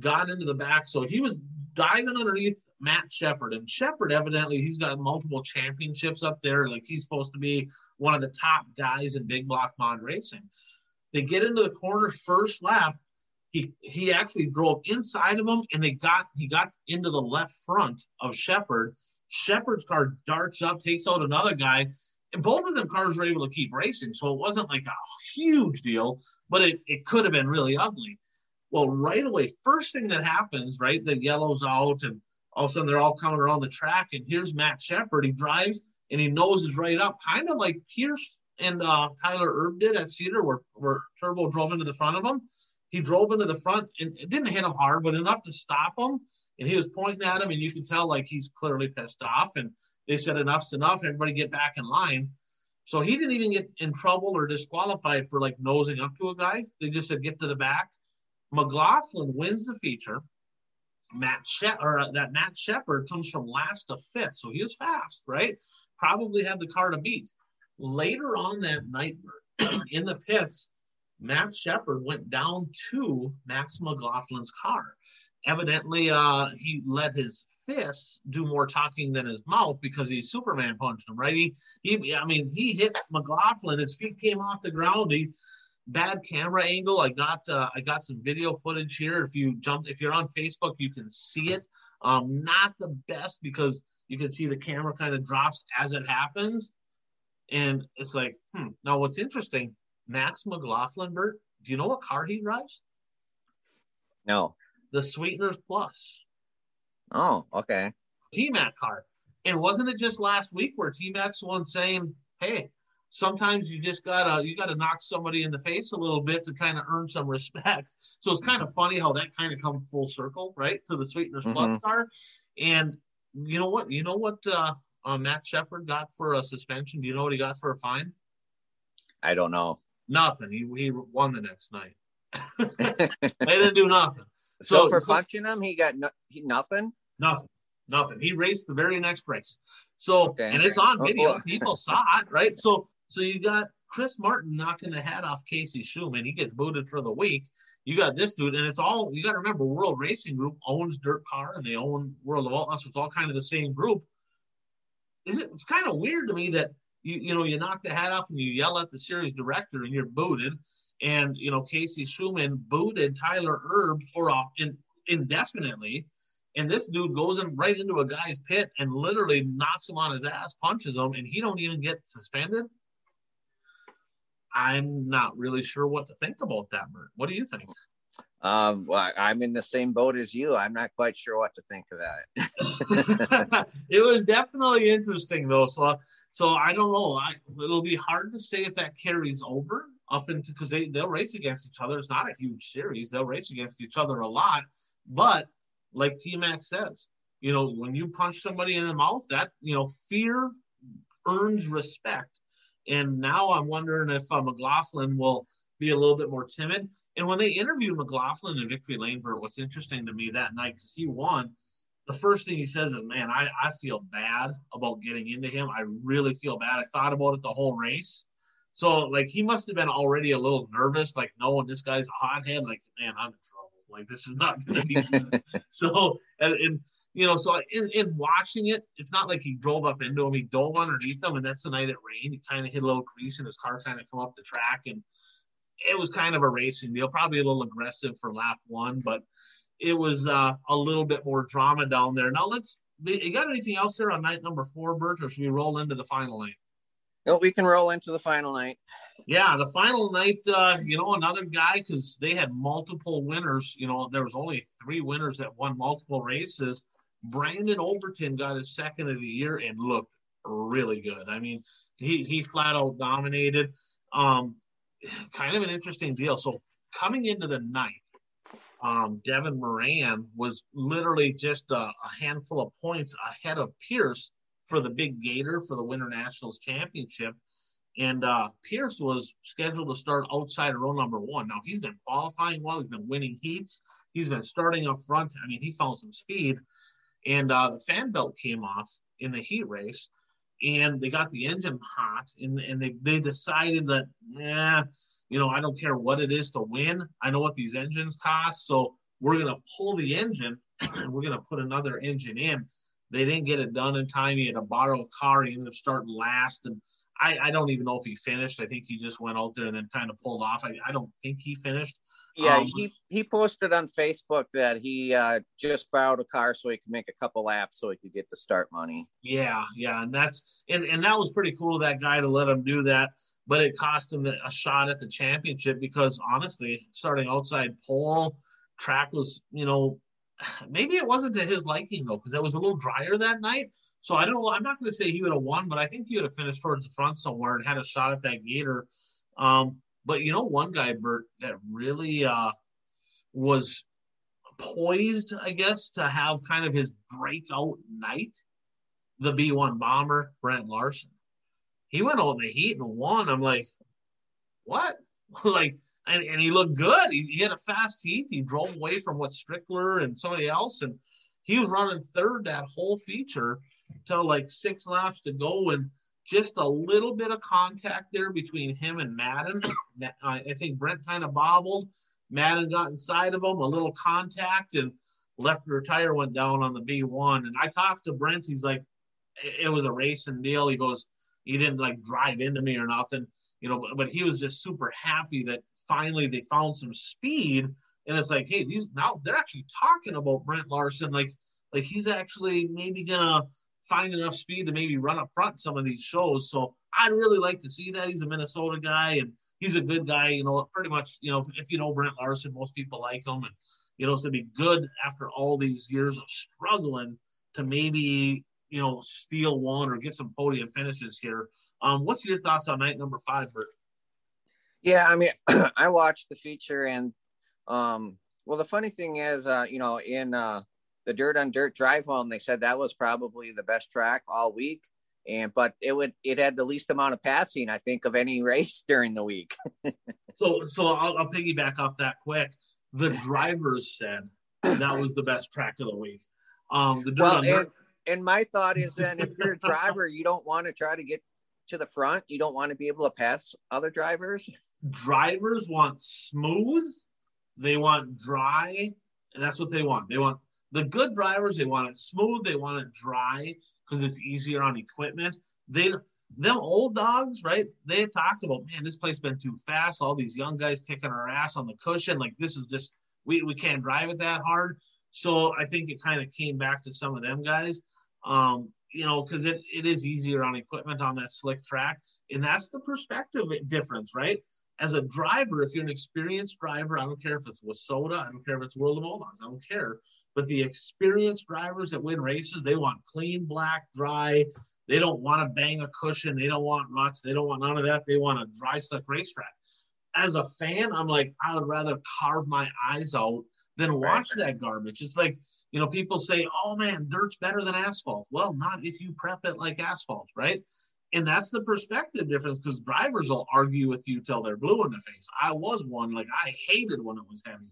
got into the back. So he was diving underneath Matt Sheppard, and Sheppard evidently he's got multiple championships up there. Like he's supposed to be one of the top guys in big block mod racing. They get into the corner first lap. He he actually drove inside of him, and they got he got into the left front of Sheppard. Sheppard's car darts up, takes out another guy, and both of them cars were able to keep racing. So it wasn't like a huge deal, but it, it could have been really ugly. Well, right away, first thing that happens, right, the yellow's out, and all of a sudden they're all coming around the track, and here's Matt Sheppard. He drives, and he noses right up, kind of like Pierce and uh, Tyler Erb did at Cedar, where, where Turbo drove into the front of him. He drove into the front, and it didn't hit him hard, but enough to stop him, and he was pointing at him, and you can tell, like, he's clearly pissed off, and they said enough's enough, everybody get back in line. So he didn't even get in trouble or disqualified for, like, nosing up to a guy. They just said get to the back. McLaughlin wins the feature. Matt she- or uh, that Matt Sheppard comes from last to fifth, so he was fast, right? Probably had the car to beat. Later on that night, in the pits, Matt Sheppard went down to Max McLaughlin's car. Evidently, uh, he let his fists do more talking than his mouth because he Superman punched him, right? He, he I mean, he hit McLaughlin. His feet came off the ground. He bad camera angle. I got uh, I got some video footage here. If you jump, if you're on Facebook, you can see it. Um, not the best because you can see the camera kind of drops as it happens. And it's like, hmm. Now, what's interesting, Max McLaughlin, Bert, do you know what car he drives? No. The Sweeteners Plus. Oh, okay. T-Mac car. And wasn't it just last week where T-Mac's one saying, hey, sometimes you just gotta you gotta knock somebody in the face a little bit to kind of earn some respect. So it's kind of funny how that kind of comes full circle, right, to the Sweeteners mm-hmm. Plus car. And you know what? You know what? Uh, Uh, Matt Sheppard got for a suspension. Do you know what he got for a fine? I don't know. Nothing. He he won the next night. They didn't do nothing. So, so for so, punching him, he got no, he, nothing? Nothing. Nothing. He raced the very next race. So, okay, and it's on video. Oh, people saw it, right? So, so you got Chris Martin knocking the hat off Casey Shuman. He gets booted for the week. You got this dude, and it's all, you got to remember, World Racing Group owns Dirt Car, and they own World of Outlaws, so it's all kind of the same group. It's kind of weird to me that, you you know, you knock the hat off and you yell at the series director and you're booted. And, you know, Casey Shuman booted Tyler Erb for uh, in, indefinitely. And this dude goes in right into a guy's pit and literally knocks him on his ass, punches him, and he don't even get suspended. I'm not really sure what to think about that, Bert. What do you think? Um, well, I'm in the same boat as you. I'm not quite sure what to think of that. It was definitely interesting though. So, so I don't know. I, it'll be hard to say if that carries over up into, cause they, they'll race against each other. It's not a huge series. They'll race against each other a lot, but like T-Mac says, you know, when you punch somebody in the mouth, that, you know, fear earns respect. And now I'm wondering if uh, McLaughlin will be a little bit more timid. And when they interviewed McLaughlin in Victory Lane, Bert, what's interesting to me that night, because he won, the first thing he says is, man, I, I feel bad about getting into him. I really feel bad. I thought about it the whole race. So, like, he must have been already a little nervous, like, knowing this guy's a hothead. Like, man, I'm in trouble. Like, this is not going to be good. So, and, and, you know, so in, in watching it, it's not like he drove up into him. He dove underneath him, and that's the night it rained. He kind of hit a little crease, and his car kind of come up the track, and it was kind of a racing deal, probably a little aggressive for lap one, but it was uh, a little bit more drama down there. Now, let's – you got anything else there on night number four, Bert, or should we roll into the final night? No, we can roll into the final night. Yeah, the final night, uh, you know, another guy, because they had multiple winners. You know, there was only three winners that won multiple races. Brandon Overton got his second of the year and looked really good. I mean, he, he flat-out dominated. Um Kind of an interesting deal. So coming into the ninth, um, Devin Moran was literally just a, a handful of points ahead of Pierce for the big Gator for the Winter Nationals Championship. And uh, Pierce was scheduled to start outside row number one. Now, he's been qualifying well. He's been winning heats. He's been starting up front. I mean, he found some speed. And uh, the fan belt came off in the heat race, and they got the engine hot, and, and they, they decided that, yeah, you know, I don't care what it is to win. I know what these engines cost, so we're going to pull the engine, and we're going to put another engine in. They didn't get it done in time. He had to borrow a car. He ended up starting last, and I, I don't even know if he finished. I think he just went out there and then kind of pulled off. I, I don't think he finished. Yeah, um, he, he posted on Facebook that he uh, just borrowed a car so he could make a couple laps so he could get the start money. Yeah, yeah, and that's and, and that was pretty cool of that guy to let him do that, but it cost him a shot at the championship because, honestly, starting outside pole, track was, you know, maybe it wasn't to his liking, though, because it was a little drier that night. So I don't. I'm not going to say he would have won, but I think he would have finished towards the front somewhere and had a shot at that Gator. Um, but you know, one guy, Bert, that really uh, was poised, I guess, to have kind of his breakout night, the B one bomber, Brent Larson. He went all the heat and won. I'm like, what? like, and, and he looked good. He, he had a fast heat. He drove away from what Strickler and somebody else, and he was running third that whole feature. Till like six laps to go, and just a little bit of contact there between him and Madden. I think Brent kind of bobbled. Madden got inside of him, a little contact, and left rear tire went down on the B one. And I talked to Brent. He's like, it was a racing deal. He goes, he didn't like drive into me or nothing, you know, but, but he was just super happy that finally they found some speed. And it's like, hey, these now they're actually talking about Brent Larson. Like, like he's actually maybe going to find enough speed to maybe run up front some of these shows. So I'd really like to see that. He's a Minnesota guy, and he's a good guy. You know, pretty much, you know, if you know Brent Larson, most people like him. And, you know, so it'd be good after all these years of struggling to maybe, you know, steal one or get some podium finishes here. Um, what's your thoughts on night number five, Bert? Yeah, I mean, I watched the feature, and, um, well, the funny thing is, uh, you know, in uh, the dirt on dirt drive home, they said that was probably the best track all week. And, but it would, it had the least amount of passing, I think, of any race during the week. so, so I'll, I'll piggyback off that quick. The drivers said that was the best track of the week. Um, the dirt well, on and, dirt. And my thought is then if you're a driver, you don't want to try to get to the front. You don't want to be able to pass other drivers. Drivers want smooth. They want dry. And that's what they want. They want, The good drivers, they want it smooth. They want it dry because it's easier on equipment. They, them old dogs, right? They had talked about, man, this place been too fast. All these young guys kicking our ass on the cushion. Like, this is just, we, we can't drive it that hard. So I think it kind of came back to some of them guys, um, you know, because it, it is easier on equipment on that slick track. And that's the perspective difference, right? As a driver, if you're an experienced driver, I don't care if it's Wissota, I don't care if it's World of Outlaws, I don't care. But the experienced drivers that win races, they want clean, black, dry. They don't want to bang a cushion. They don't want ruts. They don't want none of that. They want a dry, slick racetrack. As a fan, I'm like, I would rather carve my eyes out than watch that garbage. It's like, you know, people say, oh, man, dirt's better than asphalt. Well, not if you prep it like asphalt, right? And that's the perspective difference because drivers will argue with you till they're blue in the face. I was one. Like, I hated when it was heavy.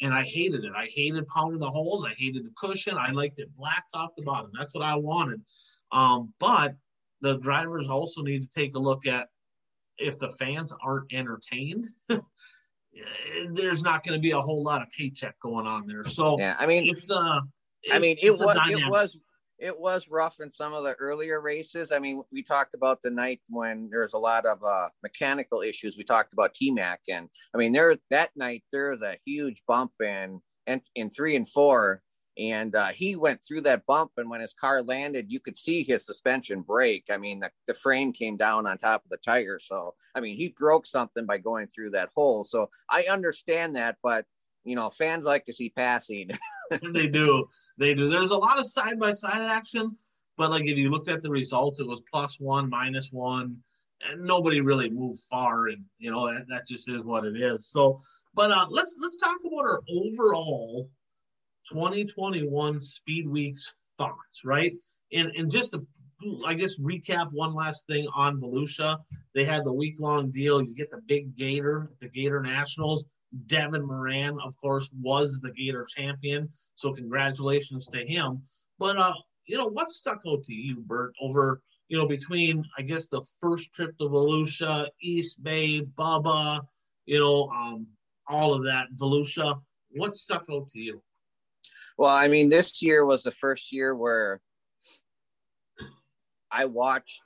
And I hated it. I hated pounding the holes. I hated the cushion. I liked it black top to bottom. That's what I wanted. Um, but the drivers also need to take a look at if the fans aren't entertained, there's not going to be a whole lot of paycheck going on there. So yeah, I mean, it's uh, it's, I mean, it was it was it was rough in some of the earlier races. I mean, we talked about the night when there was a lot of uh, mechanical issues. We talked about T-Mac, and I mean, there that night there was a huge bump in in, in three and four, and uh, he went through that bump. And when his car landed, you could see his suspension break. I mean, the, the frame came down on top of the tire. So I mean, he broke something by going through that hole. So I understand that, but you know, fans like to see passing. They do. They do. There's a lot of side-by-side action, but, like, if you looked at the results, it was plus one, minus one, and nobody really moved far, and, you know, that, that just is what it is. So, but uh, let's let's talk about our overall twenty twenty-one Speed Weeks thoughts, right? And, and just to, I guess, recap one last thing on Volusia. They had the week-long deal. You get the big Gator, the Gator Nationals. Devin Moran, of course, was the Gator champion, so congratulations to him. But, uh, you know, what stuck out to you, Bert, over, you know, between, I guess, the first trip to Volusia, East Bay, Bubba, you know, um, all of that, Volusia, what stuck out to you? Well, I mean, this year was the first year where I watched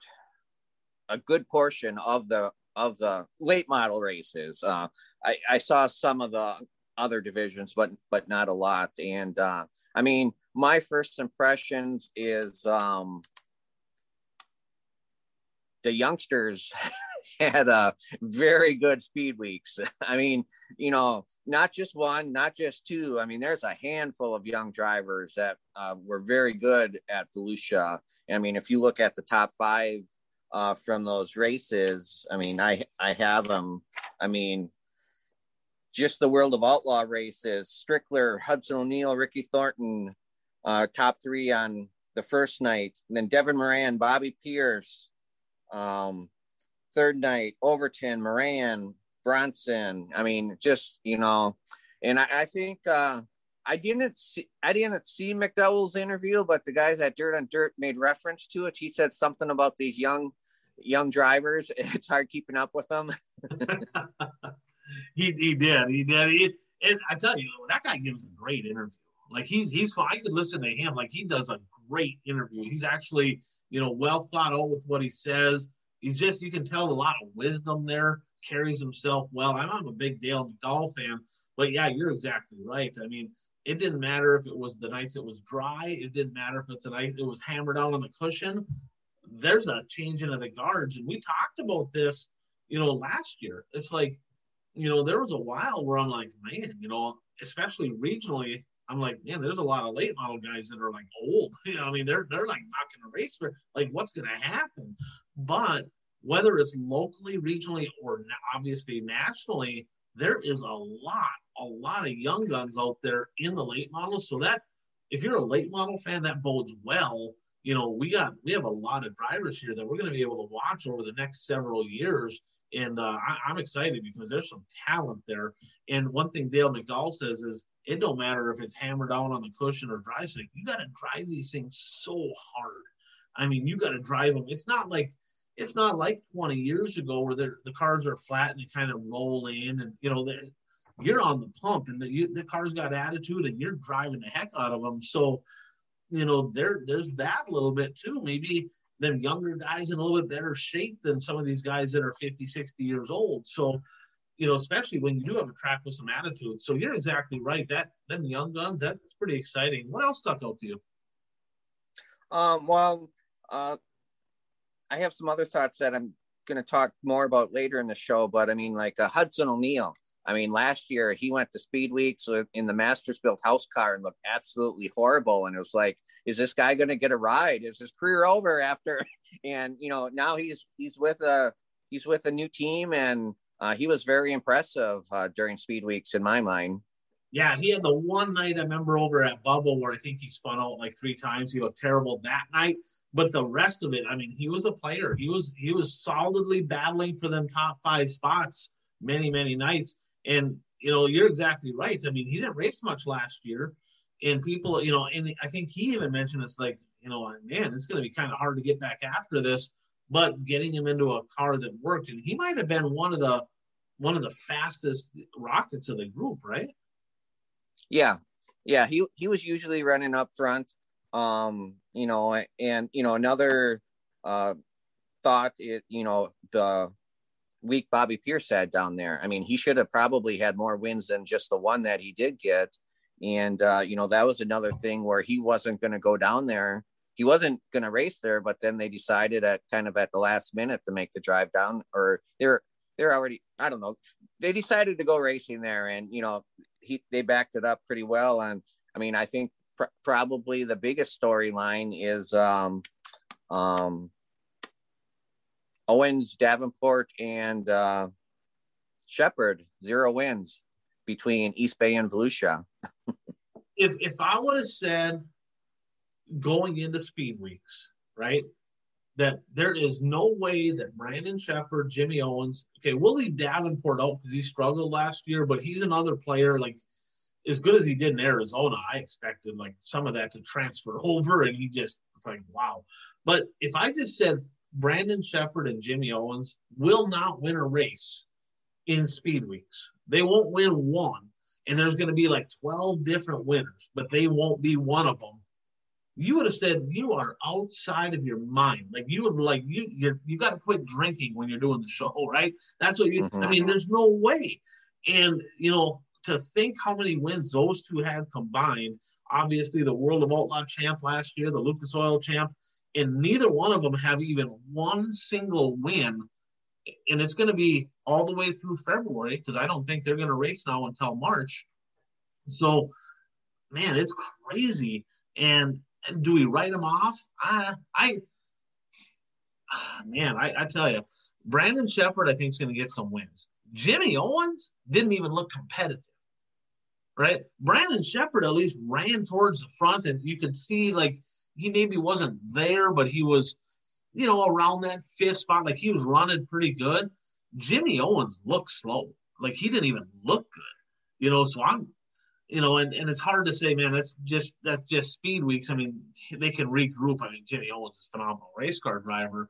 a good portion of the of the late model races. Uh, I, I saw some of the other divisions, but but not a lot. And uh, I mean, my first impressions is um, the youngsters had a very good speed weeks. I mean, you know, not just one, not just two. I mean, there's a handful of young drivers that uh, were very good at Volusia. I mean, if you look at the top five uh, from those races, I mean, I, I have them. I mean, just the World of Outlaw races, Strickler, Hudson O'Neal, Ricky Thornton, uh, top three on the first night. And then Devin Moran, Bobby Pierce, um, third night, Overton, Moran, Bronson. I mean, just, you know, and I, I think uh, I didn't see, I didn't see McDowell's interview, but the guys at Dirt on Dirt made reference to it. He said something about these young, young drivers. It's hard keeping up with them. he, he did. He did. He, and I tell you, that guy gives a great interview. Like he's, he's, I could listen to him. Like he does a great interview. He's actually, you know, well thought out with what he says. He's just, you can tell a lot of wisdom there, carries himself well. I know I'm a big Dale McDowell fan, but yeah, you're exactly right. I mean, it didn't matter if it was the nights it was dry. It didn't matter if it's a night it was hammered out on the cushion. There's a change into the guards. And we talked about this, you know, last year. It's like, you know, there was a while where I'm like, man, you know, especially regionally, I'm like, man, there's a lot of late model guys that are like old. You know, I mean, they're they're like not going to race for like what's going to happen. But whether it's locally, regionally, or obviously nationally, there is a lot, a lot of young guns out there in the late models. So that if you're a late model fan, that bodes well. You know, we got we have a lot of drivers here that we're going to be able to watch over the next several years. And uh, I, I'm excited because there's some talent there. And one thing Dale McDowell says is, it don't matter if it's hammered down on the cushion or dry stick. You got to drive these things so hard. I mean, you got to drive them. It's not like it's not like twenty years ago where the cars are flat and they kind of roll in, and you know you're on the pump and the you, the car's got attitude and you're driving the heck out of them. So, you know, there there's that a little bit too. Maybe them younger guys in a little bit better shape than some of these guys that are fifty, sixty years old. So. You know, especially when you do have a track with some attitude. So you're exactly right. That them young guns, that's pretty exciting. What else stuck out to you? Um, well, uh, I have some other thoughts that I'm going to talk more about later in the show. But I mean, like uh, Hudson O'Neal. I mean, last year he went to Speed Weeks in the Masters-built house car and looked absolutely horrible. And it was like, is this guy going to get a ride? Is his career over after? And you know, now he's he's with a he's with a new team and. Uh, he was very impressive uh, during Speed Weeks in my mind. Yeah, he had the one night I remember over at Bubba where I think he spun out like three times. He looked terrible that night. But the rest of it, I mean, he was a player. He was he was solidly battling for them top five spots many, many nights. And, you know, you're exactly right. I mean, he didn't race much last year. And people, you know, and I think he even mentioned it's like, you know, man, it's going to be kind of hard to get back after this. But getting him into a car that worked, and he might have been one of the one of the fastest rockets of the group, right? Yeah, yeah. He he was usually running up front, um, you know. And you know, another uh, thought, it you know, the week Bobby Pierce had down there. I mean, he should have probably had more wins than just the one that he did get. And uh, you know, that was another thing where he wasn't going to go down there. He wasn't going to race there, but then they decided at kind of at the last minute to make the drive down, or they're, they're already, I don't know. They decided to go racing there and, you know, he, they backed it up pretty well. And I mean, I think pr- probably the biggest storyline is um, um, Owens, Davenport and uh, Sheppard, zero wins between East Bay and Volusia. if, if I would have said, going into Speed Weeks, right? that there is no way that Brandon Shepherd, Jimmy Owens, okay, we'll leave Davenport out because he struggled last year, but he's another player, like, as good as he did in Arizona, I expected, like, some of that to transfer over, and he just, it's like, wow. But if I just said Brandon Shepherd and Jimmy Owens will not win a race in speed weeks, they won't win one, and there's going to be, like, twelve different winners, but they won't be one of them, you would have said you are outside of your mind. Like, you would like you you're, you got to quit drinking when you're doing the show, right? That's what you. Mm-hmm. I mean, there's no way. And you know, to think how many wins those two had combined. Obviously, the World of Outlaw champ last year, the Lucas Oil champ, and neither one of them have even one single win. And it's going to be all the way through February because I don't think they're going to race now until March. So, man, it's crazy. And And do we write him off? I, I, man, I, I tell you, Brandon Shepherd, I think, is going to get some wins. Jimmy Owens didn't even look competitive, right? Brandon Shepherd at least ran towards the front, and you could see, like, he maybe wasn't there, but he was, you know, around that fifth spot. Like, he was running pretty good. Jimmy Owens looked slow. Like, he didn't even look good, you know, so I'm, You know, and, and it's hard to say, man, that's just that's just speed weeks. I mean, they can regroup. I mean, Jimmy Owens is a phenomenal race car driver.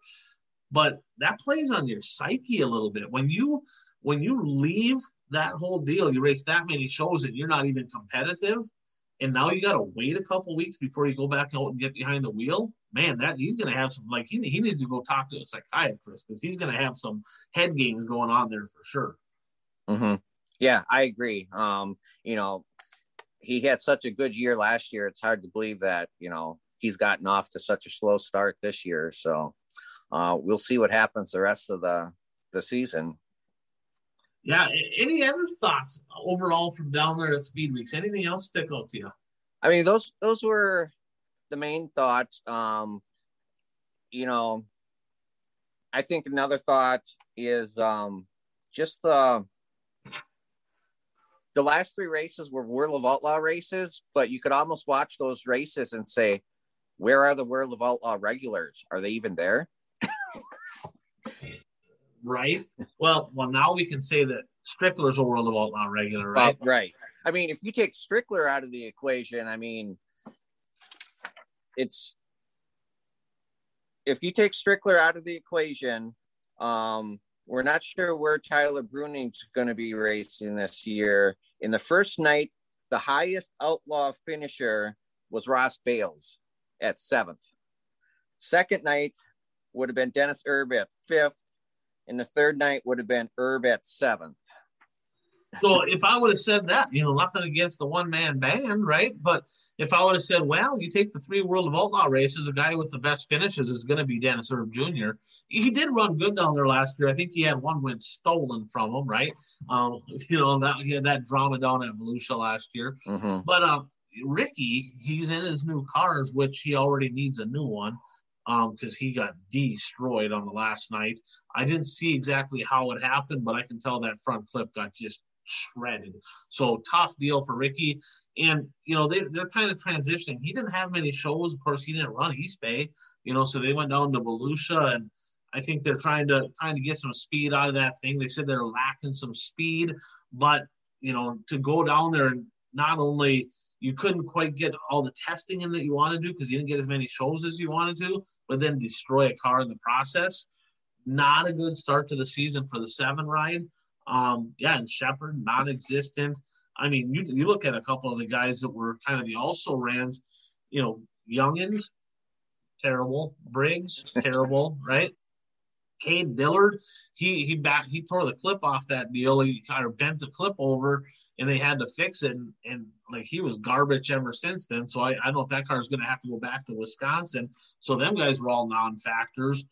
But that plays on your psyche a little bit. When you when you leave that whole deal, you race that many shows and you're not even competitive, and now you got to wait a couple weeks before you go back out and get behind the wheel, man, that he's going to have some, like, he, he needs to go talk to a psychiatrist because he's going to have some head games going on there for sure. Mm-hmm. Yeah, I agree. Um, you know, he had such a good year last year. It's hard to believe that, you know, he's gotten off to such a slow start this year. So uh, we'll see what happens the rest of the, the season. Yeah. Any other thoughts overall from down there at Speed Weeks? Anything else stick out to you? I mean, those, those were the main thoughts. Um, you know, I think another thought is um, just the, The last three races were World of Outlaw races, but you could almost watch those races and say, where are the World of Outlaw regulars? Are they even there? Right. Well, well, now we can say that Strickler's a World of Outlaw regular, right? Well, right. I mean, if you take Strickler out of the equation, I mean, it's, if you take Strickler out of the equation, um, we're not sure where Tyler Bruning's going to be racing this year. In the first night, the highest outlaw finisher was Ross Bales at seventh. Second night would have been Dennis Erb at fifth. And the third night would have been Erb at seventh. So if I would have said that, you know, nothing against the one-man band, right? But if I would have said, well, you take the three World of Outlaw races, a guy with the best finishes is going to be Dennis Erb Junior He did run good down there last year. I think he had one win stolen from him, right? Um, you know, that he had that drama down at Volusia last year. Mm-hmm. But uh, Ricky, he's in his new cars, which he already needs a new one because um, he got destroyed on the last night. I didn't see exactly how it happened, but I can tell that front clip got just shredded. So tough deal for Ricky. And, you know, they, they're kind of transitioning. He didn't have many shows. Of course, he didn't run East Bay, you know, so they went down to Volusia, and I think they're trying to trying to get some speed out of that thing. They said they're lacking some speed, but, you know, to go down there and not only you couldn't quite get all the testing in that you want to do because you didn't get as many shows as you wanted to, but then destroy a car in the process. Not a good start to the season for the seven ride. Um, yeah, and Shepherd, non-existent. I mean, you you look at a couple of the guys that were kind of the also-rans, you know, Youngins, terrible. Briggs, terrible, right? Cade Dillard, he he back, he tore the clip off that deal. He kind of bent the clip over, and they had to fix it, and, and like, he was garbage ever since then. So I, I don't know if that car is going to have to go back to Wisconsin. So them guys were all non-factors.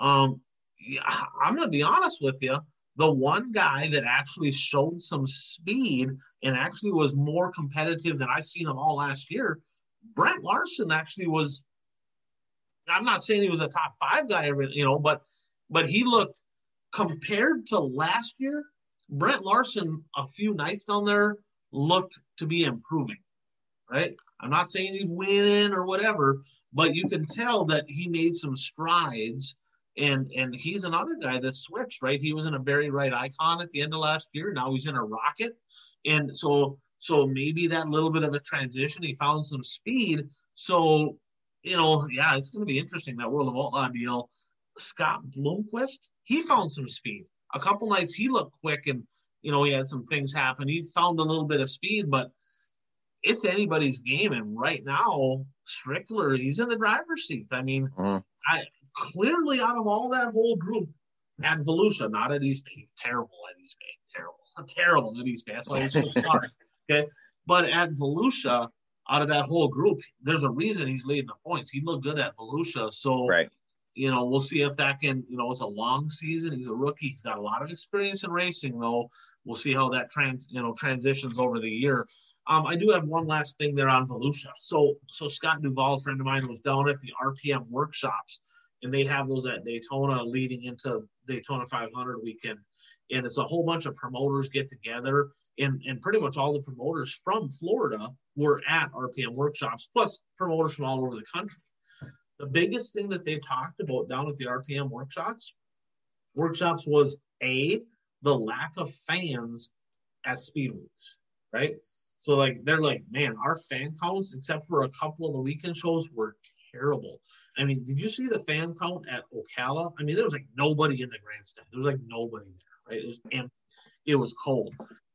Um, yeah, I'm going to be honest with you. The one guy that actually showed some speed and actually was more competitive than I've seen him all last year, Brent Larson actually was, I'm not saying he was a top five guy, you know, but but he looked, compared to last year, Brent Larson a few nights down there looked to be improving, right? I'm not saying he's winning or whatever, but you can tell that he made some strides. And and he's another guy that switched, right? He was in a Barry Wright Icon at the end of last year. Now he's in a Rocket. And so so maybe that little bit of a transition, he found some speed. So, you know, yeah, it's going to be interesting, that World of Outlaw deal. Scott Bloomquist, he found some speed. A couple nights he looked quick and, you know, he had some things happen. He found a little bit of speed, but it's anybody's game. And right now, Strickler, he's in the driver's seat. I mean, mm. I clearly out of all that whole group at Volusia, not at East Bay, terrible at East Bay, terrible, terrible at East Bay. That's why he's so sorry. Okay. But at Volusia, out of that whole group, there's a reason he's leading the points. He looked good at Volusia. So, right. You know, we'll see if that can, you know, it's a long season. He's a rookie. He's got a lot of experience in racing, though. We'll see how that trans, you know, transitions over the year. Um, I do have one last thing there on Volusia. So, so Scott Duvall, a friend of mine, was down at the R P M workshops, and they have those at Daytona leading into Daytona five hundred weekend. And it's a whole bunch of promoters get together, and, and pretty much all the promoters from Florida were at R P M workshops, plus promoters from all over the country. The biggest thing that they talked about down at the R P M workshops, workshops was A, the lack of fans at Speedweeks, right? So, like, they're like, man, our fan counts, except for a couple of the weekend shows, were terrible. I mean, did you see the fan count at Ocala? I mean, there was, like, nobody in the grandstand. There was, like, nobody there, right? It was empty. It was cold.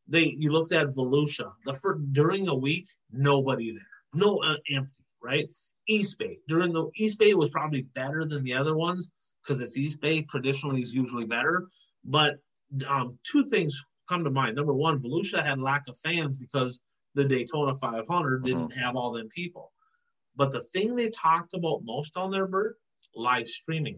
They, you looked at Volusia. The first, during the week, nobody there. No, uh, empty, right? East Bay. During the East Bay was probably better than the other ones because it's East Bay. Traditionally, is usually better. But um, two things come to mind. Number one, Volusia had lack of fans because the Daytona five hundred didn't mm-hmm. have all them people. But the thing they talked about most on their Bert, live streaming.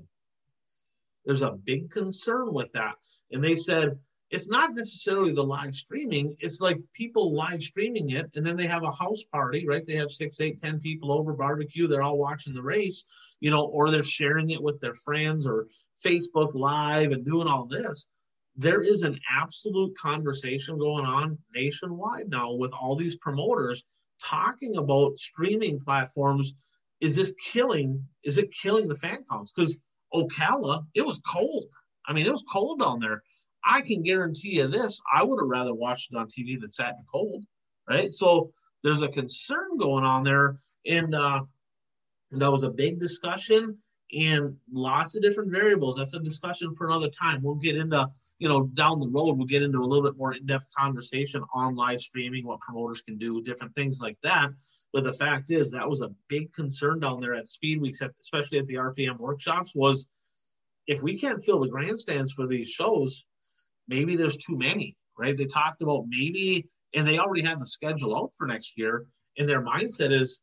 There's a big concern with that. And they said, it's not necessarily the live streaming. It's like people live streaming it, and then they have a house party, right? They have six, eight, ten people over, barbecue. They're all watching the race, you know, or they're sharing it with their friends or Facebook Live and doing all this. There is an absolute conversation going on nationwide now with all these promoters talking about streaming platforms. Is this killing? Is it killing the fan counts? Because Ocala, it was cold. I mean, it was cold down there. I can guarantee you this, I would have rather watched it on T V than sat in the cold, right? So there's a concern going on there. And, uh, and that was a big discussion and lots of different variables. That's a discussion for another time. We'll get into, you know, down the road, we'll get into a little bit more in-depth conversation on live streaming, what promoters can do, different things like that. But the fact is, that was a big concern down there at Speedweeks, especially at the R P M workshops, was if we can't fill the grandstands for these shows, maybe there's too many, right? They talked about maybe, and they already have the schedule out for next year, and their mindset is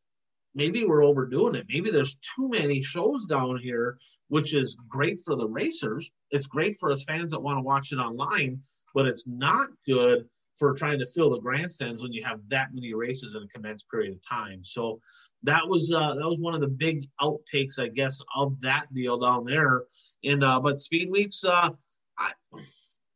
maybe we're overdoing it. Maybe there's too many shows down here, which is great for the racers. It's great for us fans that want to watch it online, but it's not good for trying to fill the grandstands when you have that many races in a condensed period of time. So that was uh, that was one of the big outtakes, I guess, of that deal down there. And uh, but Speedweeks, uh, I...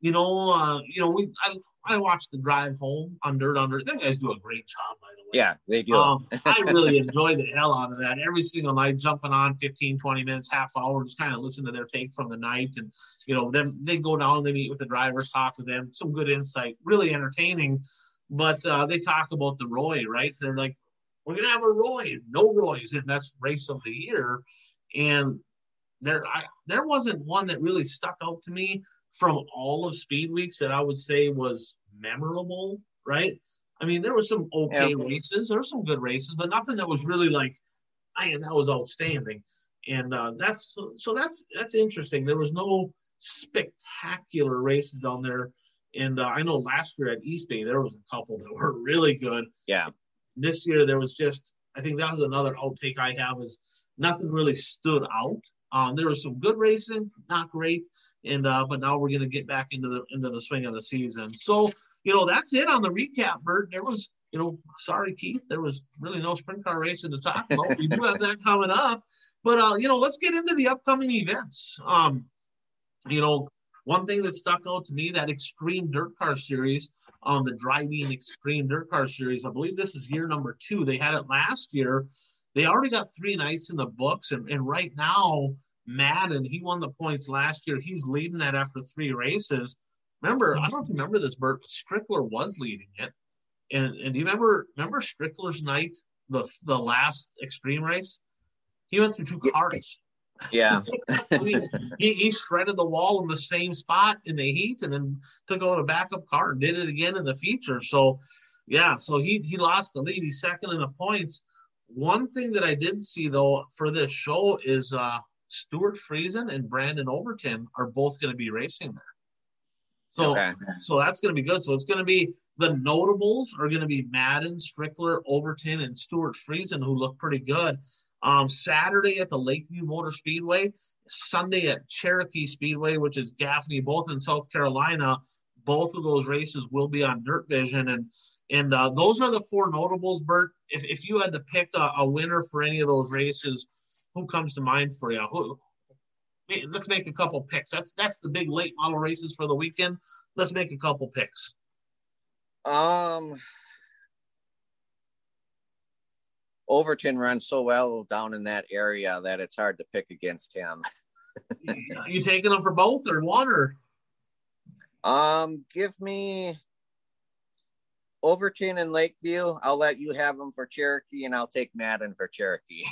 You know, uh, you know, we I, I watched the drive home on Dirt Under. Them guys do a great job, by the way. Yeah, they do. um, I really enjoy the hell out of that. Every single night, jumping on fifteen, twenty minutes, half hour, just kind of listen to their take from the night. And, you know, them they go down, they meet with the drivers, talk with them. Some good insight, really entertaining. But uh, they talk about the Roy, right? They're like, we're going to have a Roy. No Roys. And that's race of the year. And there, I, there wasn't one that really stuck out to me from all of Speedweeks that I would say was memorable, right? I mean, there were some okay yeah. races. There were some good races, but nothing that was really like, man, that was outstanding. And uh, that's so that's that's interesting. There was no spectacular races down there. And uh, I know last year at East Bay, there was a couple that were really good. Yeah. This year, there was just, I think that was another outtake I have is nothing really stood out. Um, there was some good racing, not great. And uh, but now we're going to get back into the into the swing of the season. So, you know, that's it on the recap, Bert. There was, you know, sorry, Keith, there was really no sprint car racing to talk about. We do have that coming up. But, uh, you know, let's get into the upcoming events. Um, you know, one thing that stuck out to me, that Extreme Dirt Car Series, um, the Driving Extreme Dirt Car Series, I believe this is year number two. They had it last year. they already got three nights in the books. And, and right now, Madden, he won the points last year. He's leading that after three races. Remember, I don't remember this, Bert, but Strickler was leading it. And and do you remember remember Strickler's night, the the last extreme race? He went through two cars. Yeah. he, he, he shredded the wall in the same spot in the heat and then took out a backup car and did it again in the feature. So, yeah, so he, he lost the lead. He's second in the points. One thing that I did see, though, for this show is uh, Stuart Friesen and Brandon Overton are both going to be racing there. So, okay. so that's going to be good. So it's going to be the notables are going to be Madden, Strickler, Overton, and Stuart Friesen, who look pretty good. Um, Saturday at the Lakeview Motor Speedway, Sunday at Cherokee Speedway, which is Gaffney, both in South Carolina. Both of those races will be on Dirt Vision. And and uh, those are the four notables, Bert. If if you had to pick a, a winner for any of those races, who comes to mind for you? Who, let's make a couple picks. That's that's the big late model races for the weekend. Let's make a couple picks. Um, Overton runs so well down in that area that it's hard to pick against him. Are you taking them for both or one? Or? Um, give me Overton and Lakeview. I'll let you have them for Cherokee, and I'll take Madden for Cherokee.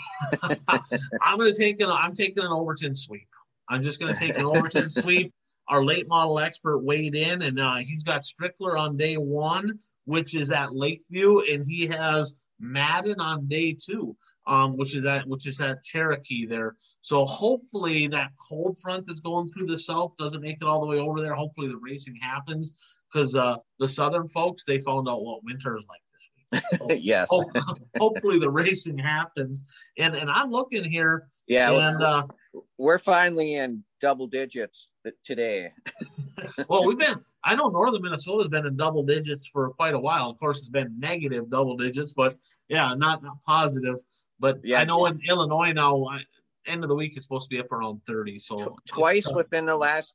I'm going to take an. I'm taking an Overton sweep. I'm just going to take an Overton sweep. Our late model expert weighed in, and uh, he's got Strickler on day one, which is at Lakeview, and he has Madden on day two, um, which is at which is at Cherokee there. So hopefully that cold front that's going through the south doesn't make it all the way over there. Hopefully the racing happens, because uh, the southern folks, they found out what winter is like this week. So yes. Ho- hopefully the racing happens, and and I'm looking here. Yeah, and we're, uh, we're finally in double digits today. Well, we've been, I know northern Minnesota has been in double digits for quite a while. Of course, it's been negative double digits, but yeah, not, not positive. But yeah, I know yeah. in Illinois now, I, end of the week, it's supposed to be up around thirty. So twice within the last,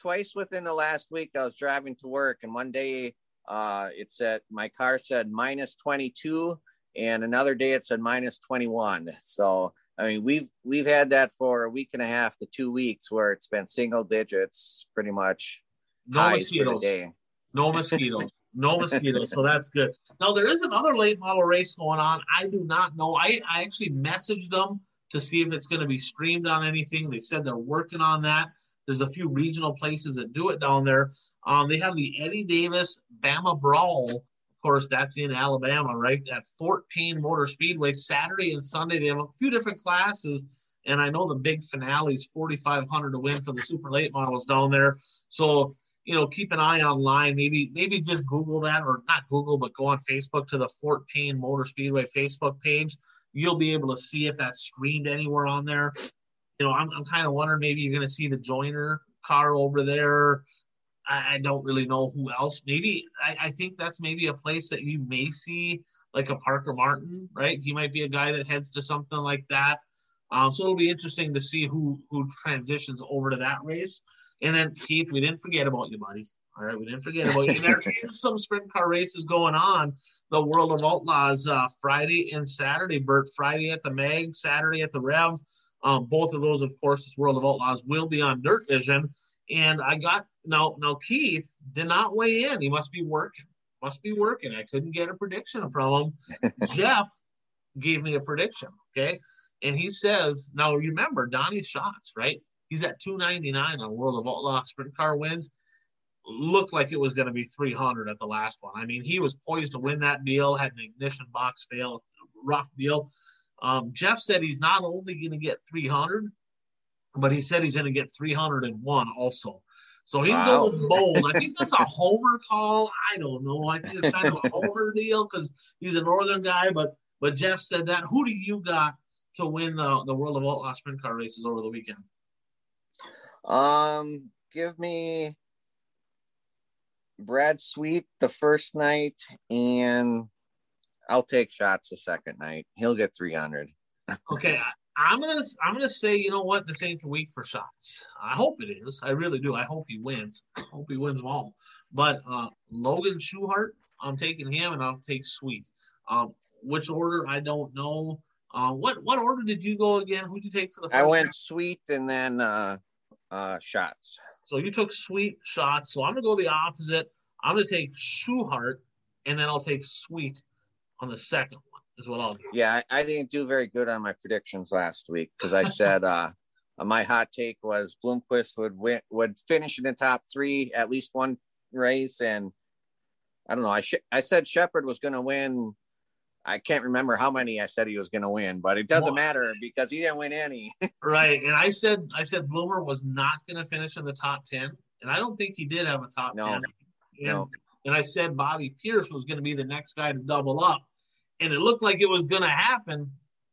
twice within the last week, I was driving to work, and one day uh, it said, my car said minus twenty-two, and another day it said minus twenty-one. So I mean, we've we've had that for a week and a half to two weeks where it's been single digits pretty much. No mosquitoes. Day. No mosquitoes. No mosquitoes. So that's good. Now, there is another late model race going on. I do not know. I, I actually messaged them to see if it's going to be streamed on anything. They said they're working on that. There's a few regional places that do it down there. Um, they have the Eddie Davis Bama Brawl. Of course, that's in Alabama, right? At Fort Payne Motor Speedway, Saturday and Sunday. They have a few different classes, and I know the big finale is forty-five hundred dollars to win for the super late models down there. So, you know, keep an eye online. Maybe maybe just Google that, or not Google, but go on Facebook to the Fort Payne Motor Speedway Facebook page. You'll be able to see if that's screened anywhere on there. You know, I'm, I'm kind of wondering maybe you're going to see the Joyner car over there. I don't really know who else. Maybe I, I think that's maybe a place that you may see like a Parker Martin, right? He might be a guy that heads to something like that. Um, so it'll be interesting to see who who transitions over to that race. And then, Keith, we didn't forget about you, buddy. All right, we didn't forget about you. And there is some sprint car races going on. The World of Outlaws uh, Friday and Saturday, Bert. Friday at the Mag, Saturday at the Rev. Um, both of those, of course, this World of Outlaws will be on Dirt Vision. And I got no, no. Keith did not weigh in. He must be working. Must be working. I couldn't get a prediction from him. Jeff gave me a prediction. Okay, and he says, now remember Donnie Schatz, right? He's at two ninety-nine on World of Outlaw Sprint Car wins. Looked like it was going to be three hundred at the last one. I mean, he was poised to win that deal. Had an ignition box fail, rough deal. Um, Jeff said he's not only going to get three hundred. But he said he's going to get three hundred one also. So he's wow. going bold. I think that's a homer call. I don't know. I think it's kind of a homer deal because he's a northern guy. But but Jeff said that. Who do you got to win the, the World of Outlaw Sprint Car races over the weekend? Um, give me Brad Sweet the first night, and I'll take Shots the second night. He'll get three hundred. Okay. I'm gonna I'm gonna say, you know what, this ain't the week for Shots. I hope it is. I really do. I hope he wins. I hope he wins them all. But uh, Logan Schuchart, I'm taking him, and I'll take Sweet. Um, which order I don't know. Uh, what what order did you go again? Who'd you take for the first I went game? Sweet and then uh, uh, Shots. So you took Sweet, Shots. So I'm going to go the opposite. I'm going to take Schuchart, and then I'll take Sweet on the second one is what I'll do. Yeah, I, I didn't do very good on my predictions last week because I said uh, my hot take was Bloomquist would win, would finish in the top three, at least one race. And I don't know. I sh- I said Sheppard was going to win. I can't remember how many I said he was going to win, but it doesn't well, matter because he didn't win any. Right. And I said, I said Bloomer was not going to finish in the top ten. And I don't think he did have a top no, ten. And, no. and I said, Bobby Pierce was going to be the next guy to double up. And it looked like it was going to happen.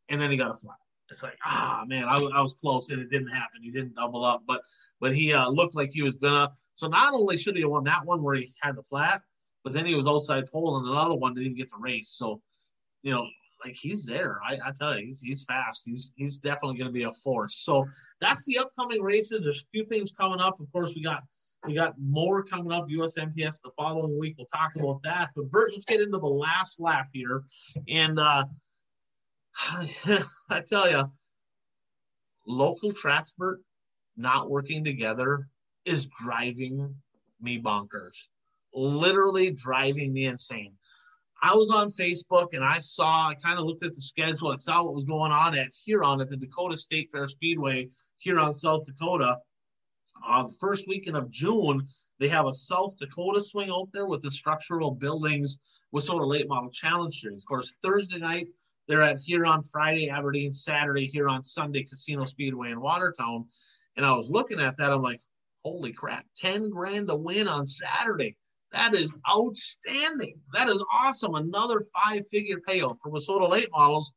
And then he got a flat. It's like, ah, man, I, I was close and it didn't happen. He didn't double up, but, but he uh, looked like he was going to. So not only should he have won that one where he had the flat, but then he was outside pole and another one that didn't get the race. So, you know, like he's there. I, I tell you, he's, he's fast. He's he's definitely going to be a force. So that's the upcoming races. There's a few things coming up. Of course, we got we got more coming up. U S M P S the following week. We'll talk about that. But Bert, let's get into the last lap here. And uh, I tell you, local tracks, Bert, not working together is driving me bonkers. Literally driving me insane. I was on Facebook and I saw, I kind of looked at the schedule. I saw what was going on at Huron at the Dakota State Fair Speedway, Huron, South Dakota. Uh, the first weekend of June, they have a South Dakota swing out there with the Structural Buildings Wissota Late Model Challenge Series. Of course, Thursday night, they're at Huron, Friday, Aberdeen, Saturday, Huron, Sunday, Casino Speedway in Watertown. And I was looking at that. I'm like, holy crap, ten grand to win on Saturday. That is outstanding. That is awesome. Another five-figure payout for Wissota Late Models.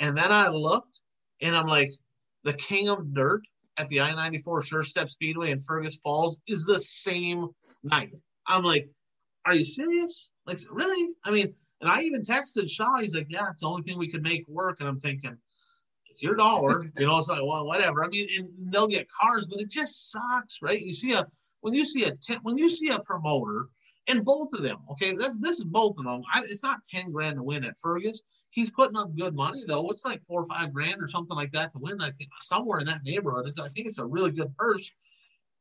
And then I looked, and I'm like, the King of Dirt at the I ninety-four Sure Step Speedway in Fergus Falls is the same night. I'm like, are you serious? Like, really? I mean, and I even texted Shaw. He's like, yeah, it's the only thing we could make work. And I'm thinking, it's your dollar. You know, it's like, well, whatever. I mean, and they'll get cars, but it just sucks, right? You see a when you see a ten, when you see a promoter. And both of them, okay, this, this is both of them. I, it's not ten grand to win at Fergus. He's putting up good money, though. It's like four or five grand or something like that to win. I think somewhere in that neighborhood, it's, I think it's a really good purse.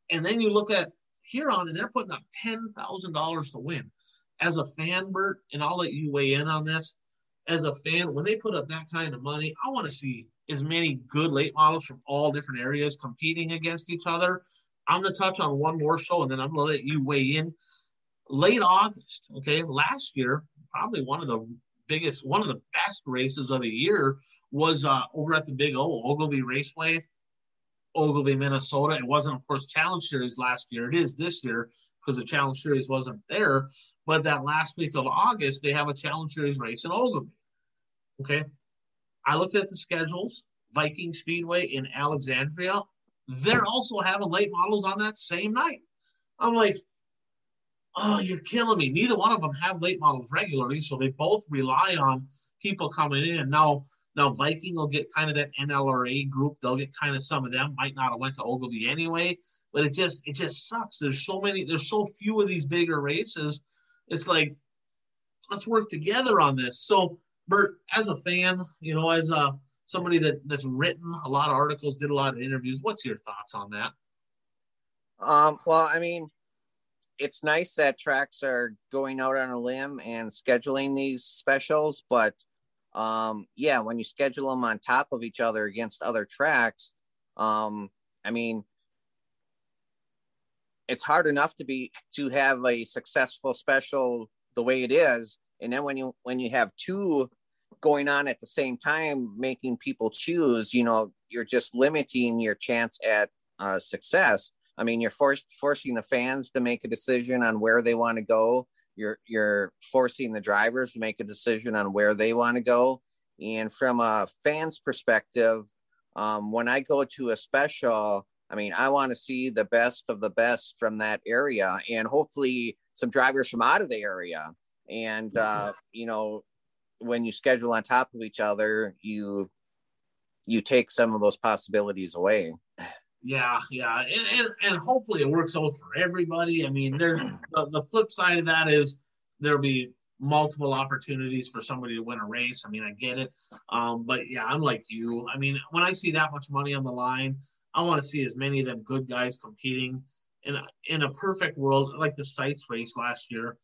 And then you look at Huron, and they're putting up ten thousand dollars to win. As a fan, Bert, and I'll let you weigh in on this, as a fan, when they put up that kind of money, I want to see as many good late models from all different areas competing against each other. I'm going to touch on one more show, and then I'm going to let you weigh in. Late August, okay, last year, probably one of the biggest, one of the best races of the year was uh, over at the Big O, Ogilvie Raceway, Ogilvie, Minnesota. It wasn't, of course, Challenge Series last year. It is this year because the Challenge Series wasn't there. But that last week of August, they have a Challenge Series race in Ogilvie, okay? I looked at the schedules, Viking Speedway in Alexandria. They're also having late models on that same night. I'm like, oh, you're killing me. Neither one of them have late models regularly, so they both rely on people coming in. Now, now Viking will get kind of that N L R A group. They'll get kind of some of them. Might not have went to Ogilvie anyway, but it just it just sucks. There's so many. There's so few of these bigger races. It's like, let's work together on this. So, Bert, as a fan, you know, as a somebody that, that's written a lot of articles, did a lot of interviews, what's your thoughts on that? Um, well, I mean, it's nice that tracks are going out on a limb and scheduling these specials, but um, yeah, when you schedule them on top of each other against other tracks, um, I mean, it's hard enough to be, to have a successful special the way it is. And then when you, when you have two going on at the same time, making people choose, you know, you're just limiting your chance at uh, success. I mean, you're forced, forcing the fans to make a decision on where they want to go. You're you're forcing the drivers to make a decision on where they want to go. And from a fan's perspective, um, when I go to a special, I mean, I want to see the best of the best from that area and hopefully some drivers from out of the area. And, uh, you know, when you schedule on top of each other, you you take some of those possibilities away. Yeah, yeah, and, and and hopefully it works out for everybody. I mean, there's the, the flip side of that is there'll be multiple opportunities for somebody to win a race. I mean, I get it. Um, but yeah, I'm like you. I mean, when I see that much money on the line, I want to see as many of them good guys competing. And in a perfect world, like the Sites race last year,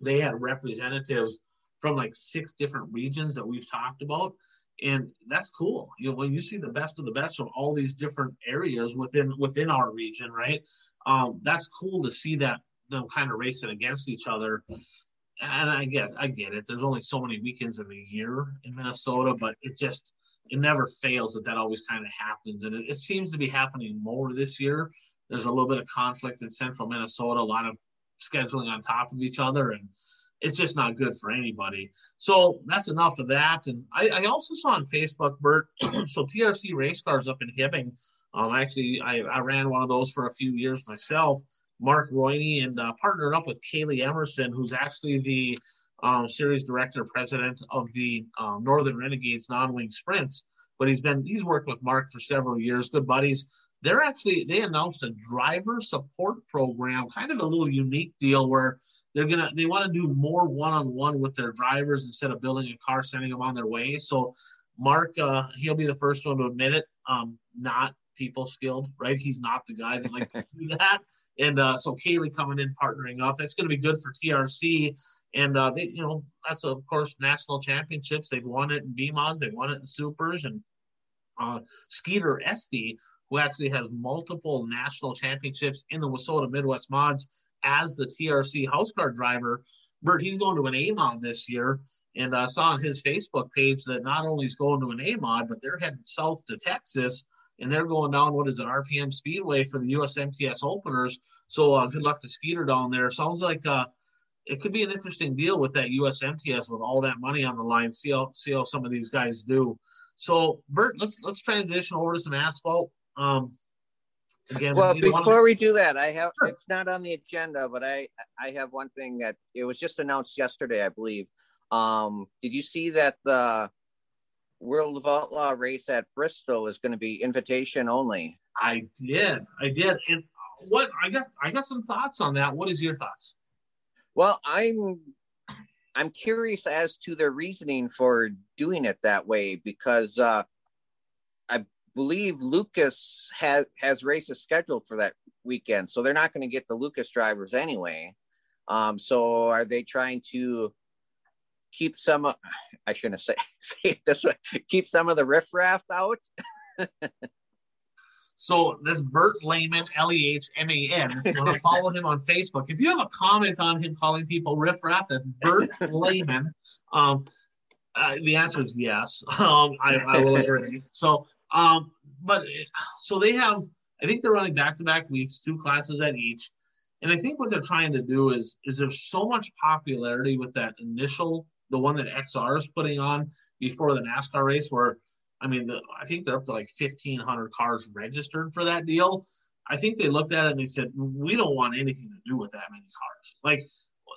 they had representatives from like six different regions that we've talked about. And that's cool. You know, when you see the best of the best from all these different areas within, within our region, right? Um, that's cool to see that them kind of racing against each other. And I guess I get it. There's only so many weekends in the year in Minnesota, but it just, it never fails that that always kind of happens. And it, it seems to be happening more this year. There's a little bit of conflict in central Minnesota, a lot of scheduling on top of each other. And it's just not good for anybody. So that's enough of that. And I, I also saw on Facebook, Bert, so T R C Race Cars up in Hibbing. Um, actually, I, I ran one of those for a few years myself. Mark Royne and uh, partnered up with Kaylee Emerson, who's actually the um, series director, president of the um, Northern Renegades non-wing sprints. But he's been he's worked with Mark for several years, good buddies. They're actually they announced a driver support program, kind of a little unique deal where they're gonna they want to do more one-on-one with their drivers instead of building a car, sending them on their way. So Mark, uh, he'll be the first one to admit it. Um, not people skilled, right? He's not the guy that likes to do that. And uh, so Kaylee coming in, partnering up, that's going to be good for T R C. And, uh, they, you know, that's, of course, national championships. They've won it in B M O Ds. They've won it in Supers. And uh, Skeeter Esty, who actually has multiple national championships in the Wissota Midwest Mods as the T R C house car driver, Bert, he's going to an A M O D this year. And I uh, saw on his Facebook page that not only is going to an A M O D, but they're heading south to Texas. And they're going down, what is it, R P M Speedway for the U S M T S openers. So uh, good luck to Skeeter down there. Sounds like uh, it could be an interesting deal with that U S M T S with all that money on the line. See how, see how some of these guys do. So, Bert, let's let's transition over to some asphalt. Um, again, well, we before to... we do that, I have sure. It's not on the agenda, but I, I have one thing that it was just announced yesterday, I believe. Um, did you see that the World of Outlaw race at Bristol is going to be invitation only? I did. I did. And what I got, I got some thoughts on that. What is your thoughts? Well, I'm, I'm curious as to their reasoning for doing it that way, because uh, I believe Lucas has, has races scheduled for that weekend. So they're not going to get the Lucas drivers anyway. Um, so are they trying to keep some, uh, I shouldn't say, say it this way, keep some of the riffraff out? So this Bert Lehman, L E H M A N, if you want to follow him on Facebook. If you have a comment on him calling people riffraff, that's Bert Lehman. Um, uh, the answer is yes. Um, I, I will agree. So, um, but, so they have, I think they're running back-to-back weeks, two classes at each. And I think what they're trying to do is, is there's so much popularity with that initial, the one that X R is putting on before the NASCAR race, where, I mean, the, I think they're up to like fifteen hundred cars registered for that deal. I think they looked at it and they said, we don't want anything to do with that many cars. Like,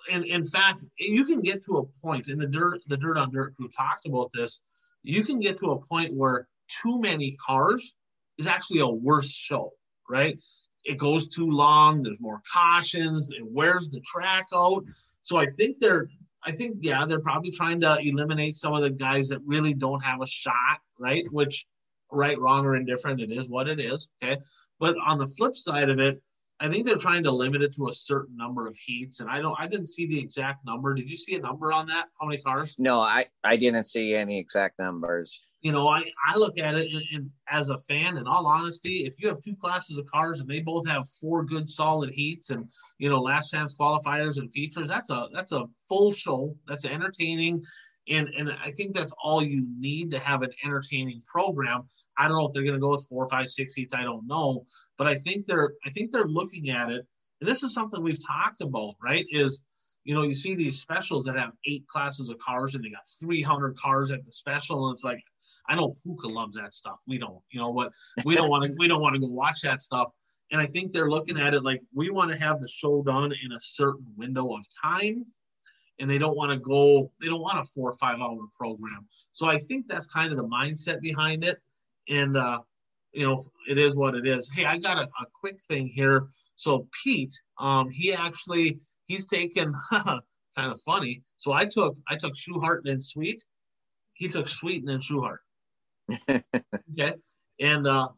in, in fact, you can get to a point, and the dirt, the Dirt on Dirt crew talked about this, you can get to a point where too many cars is actually a worse show, right? It goes too long. There's more cautions. It wears the track out. So I think they're, I think, yeah, they're probably trying to eliminate some of the guys that really don't have a shot, right? Which, right, wrong, or indifferent, it is what it is, okay? But on the flip side of it, I think they're trying to limit it to a certain number of heats. And I don't, I didn't see the exact number. Did you see a number on that? How many cars? No, I, I didn't see any exact numbers. You know, I, I look at it in, in, as a fan, in all honesty, if you have two classes of cars and they both have four good solid heats and, you know, last chance qualifiers and features, that's a that's a full show. That's entertaining. And, and I think that's all you need to have an entertaining program. I don't know if they're going to go with four, five, six heats. I don't know. But I think they're I think they're looking at it. And this is something we've talked about, right, is, you know, you see these specials that have eight classes of cars and they got three hundred cars at the special. And it's like, I know Puka loves that stuff. We don't, you know, but we don't want to, we don't want to go watch that stuff. And I think they're looking at it like we want to have the show done in a certain window of time, and they don't want to go, they don't want a four or five hour program. So I think that's kind of the mindset behind it. And, uh, you know, it is what it is. Hey, I got a, a quick thing here. So Pete, um, he actually, he's taken kind of funny. So I took I took Schuchart and then Sweet. He took Sweet and then Schuchart. Okay, and uh,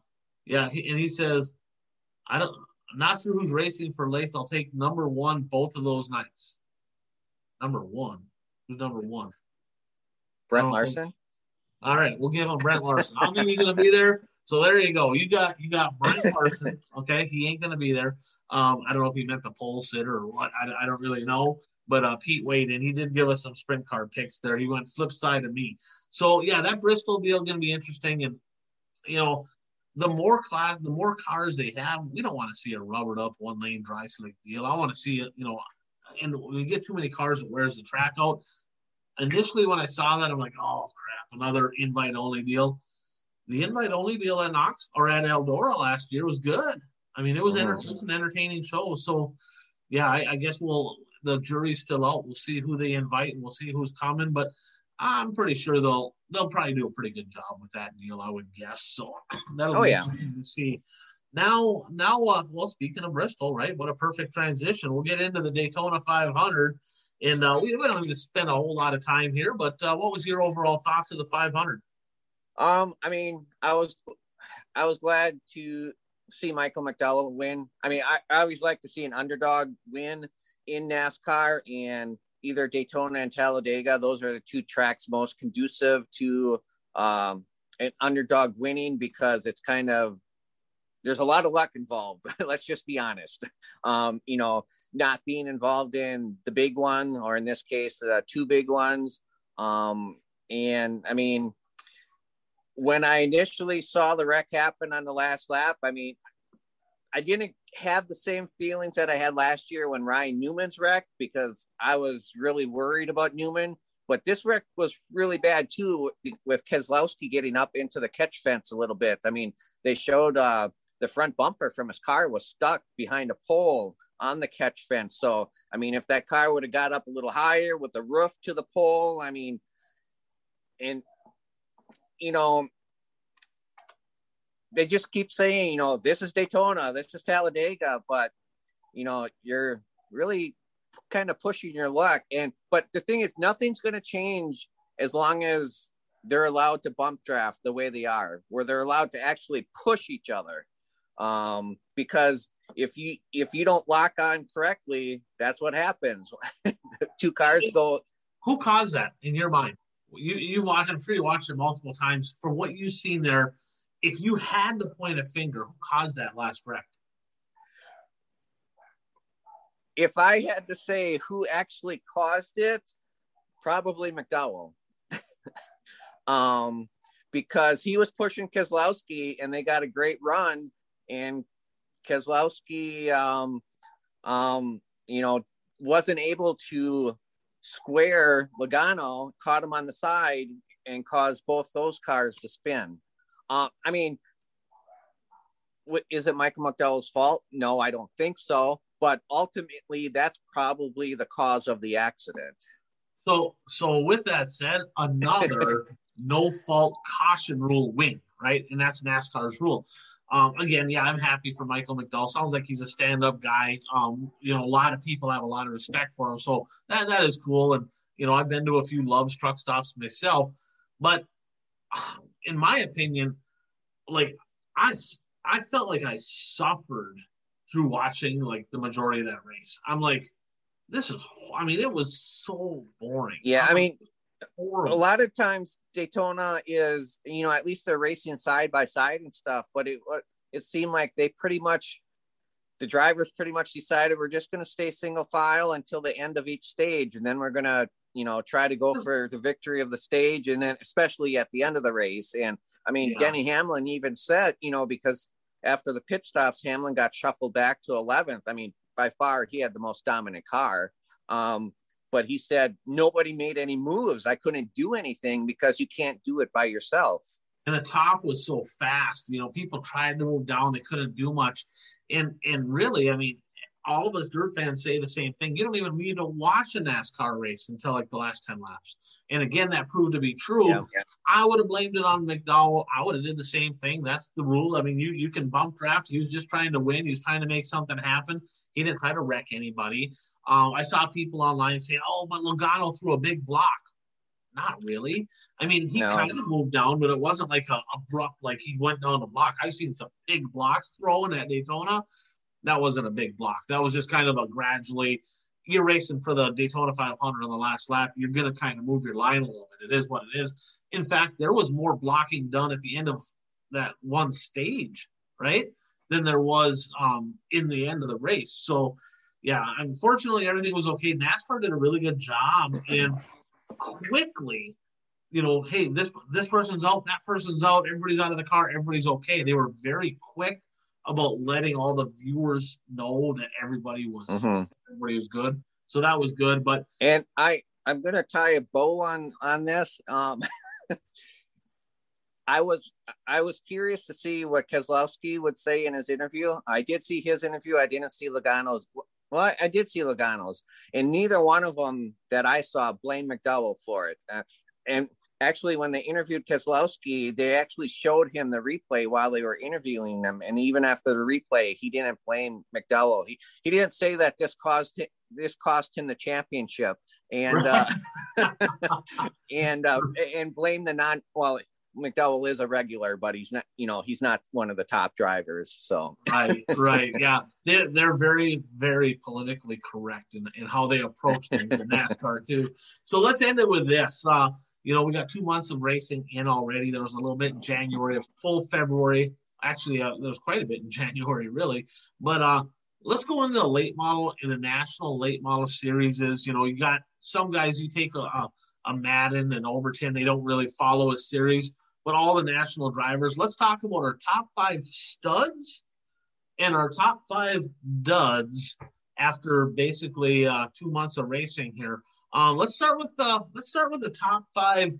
yeah, he, and he says, I don't, I'm not sure who's racing for Lace. I'll take number one both of those nights. Number one, who's number one? Brent Larson. Think. All right, we'll give him Brent Larson. I don't think he's gonna be there. So there you go. You got you got Brent Larson. Okay, he ain't gonna be there. Um, I don't know if he meant the pole sitter or what. I, I don't really know. But uh, Pete weighed in. He did give us some sprint car picks there. He went flip side of me. So yeah, that Bristol deal is gonna be interesting. And you know, the more class, the more cars they have, we don't want to see a rubbered up one lane dry slick deal. I want to see it. You know, and when you get too many cars, it wears the track out. Initially, when I saw that, I'm like, oh crap, another invite only deal. The invite only deal at Knox or at Eldora last year was good. I mean, it was, enter- it was an entertaining show. So yeah, I, I guess we'll. The jury's still out. We'll see who they invite and we'll see who's coming. But I'm pretty sure they'll they'll probably do a pretty good job with that deal, I would guess. So that'll oh, be yeah. interesting to see. Now, now, uh, well, speaking of Bristol, right? What a perfect transition. We'll get into the Daytona five hundred, and uh, we, we don't need to spend a whole lot of time here. But uh, what was your overall thoughts of the five hundred? Um, I mean, I was I was glad to see Michael McDowell win. I mean, I, I always like to see an underdog win in NASCAR, and either Daytona and Talladega, those are the two tracks most conducive to um, an underdog winning, because it's kind of, there's a lot of luck involved. Let's just be honest. Um, you know, not being involved in the big one, or in this case, the two big ones. Um, and I mean, when I initially saw the wreck happen on the last lap, I mean, I didn't have the same feelings that I had last year when Ryan Newman's wrecked, because I was really worried about Newman, but this wreck was really bad too, with Keselowski getting up into the catch fence a little bit. I mean, they showed uh, the front bumper from his car was stuck behind a pole on the catch fence. So, I mean, if that car would have got up a little higher with the roof to the pole, I mean, and you know, they just keep saying, you know, this is Daytona, this is Talladega, but, you know, you're really kind of pushing your luck. And, but the thing is, nothing's going to change as long as they're allowed to bump draft the way they are, where they're allowed to actually push each other. Um, because if you, if you don't lock on correctly, that's what happens. Two cars go. Who caused that in your mind? You, you watch, I'm sure you watched it multiple times. From what you've seen there, if you had to point a finger, who caused that last wreck? If I had to say who actually caused it, probably McDowell. um, because he was pushing Keselowski and they got a great run, and Keselowski, um, um, you know, wasn't able to square Logano, caught him on the side and caused both those cars to spin. Uh, I mean, what, is it Michael McDowell's fault? No, I don't think so. But ultimately, that's probably the cause of the accident. So, so with that said, another no-fault caution rule win, right? And that's NASCAR's rule. Um, again, yeah, I'm happy for Michael McDowell. Sounds like he's a stand-up guy. Um, you know, a lot of people have a lot of respect for him. So that that is cool. And, you know, I've been to a few Love's truck stops myself. But uh, in my opinion, like I, I felt like I suffered through watching like the majority of that race. I'm like, this is, I mean, it was so boring. Yeah. I, I mean, horrible. A lot of times Daytona is, you know, at least they're racing side by side and stuff, but it, it seemed like they pretty much, the drivers pretty much decided we're just going to stay single file until the end of each stage. And then we're going to, you know, try to go for the victory of the stage. And then especially at the end of the race. And I mean, yeah. Denny Hamlin even said, you know, because after the pit stops, Hamlin got shuffled back to eleventh. I mean, by far he had the most dominant car. Um, but he said, nobody made any moves. I couldn't do anything because you can't do it by yourself. And the top was so fast, you know, people tried to move down. They couldn't do much. And, and really, I mean, all of us dirt fans say the same thing. You don't even need to watch a NASCAR race until like the last ten laps. And again, that proved to be true. Yeah, yeah. I would have blamed it on McDowell. I would have did the same thing. That's the rule. I mean, you you can bump draft. He was just trying to win. He was trying to make something happen. He didn't try to wreck anybody. Uh, I saw people online saying, oh, but Logano threw a big block. Not really. I mean, he no. kind of moved down, but it wasn't like a abrupt, like he went down the block. I've seen some big blocks thrown at Daytona. That wasn't a big block. That was just kind of a gradually, you're racing for the Daytona five hundred on the last lap. You're going to kind of move your line a little bit. It is what it is. In fact, there was more blocking done at the end of that one stage, right, than there was um, in the end of the race. So, yeah, unfortunately, everything was okay. NASCAR did a really good job in quickly, you know, hey, this this person's out, that person's out, everybody's out of the car, everybody's okay. They were very quick about letting all the viewers know that everybody was mm-hmm. everybody was good. So that was good. But and I, I'm gonna tie a bow on on this. Um I was I was curious to see what Keselowski would say in his interview. I did see his interview. I didn't see Logano's. Well, I did see Logano's, and neither one of them that I saw blamed McDowell for it. Uh, and actually, when they interviewed Keselowski, they actually showed him the replay while they were interviewing them. And even after the replay, he didn't blame McDowell. He he didn't say that this caused this cost him the championship, and right. uh, and uh, and blame the non well. McDowell is a regular, but he's not, you know, he's not one of the top drivers. So right, right, yeah, they're they're very, very politically correct in, in how they approach things in NASCAR too. So let's end it with this. Uh, you know, we got two months of racing in already. There was a little bit in January, a full February. Actually, uh, there was quite a bit in January, really. But uh, let's go into the late model in the National Late Model Series. Is you know, you got some guys you take a a, a Madden and Overton. They don't really follow a series. But all the national drivers, let's talk about our top five studs and our top five duds after basically uh, two months of racing here. Um, let's start with the let's start with the top five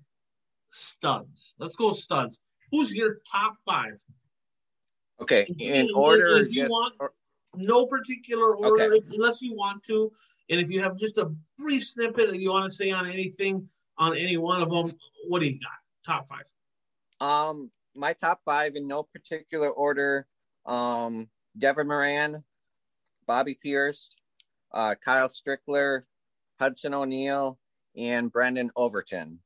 studs. Let's go studs. Who's your top five? Okay, in if, order. If you yes, want, or, no particular order, okay. unless you want to, and if you have just a brief snippet that you want to say on anything, on any one of them, what do you got? Top five. Um, my top five in no particular order, um, Devin Moran, Bobby Pierce, uh, Kyle Strickler, Hudson O'Neal, and Brandon Overton.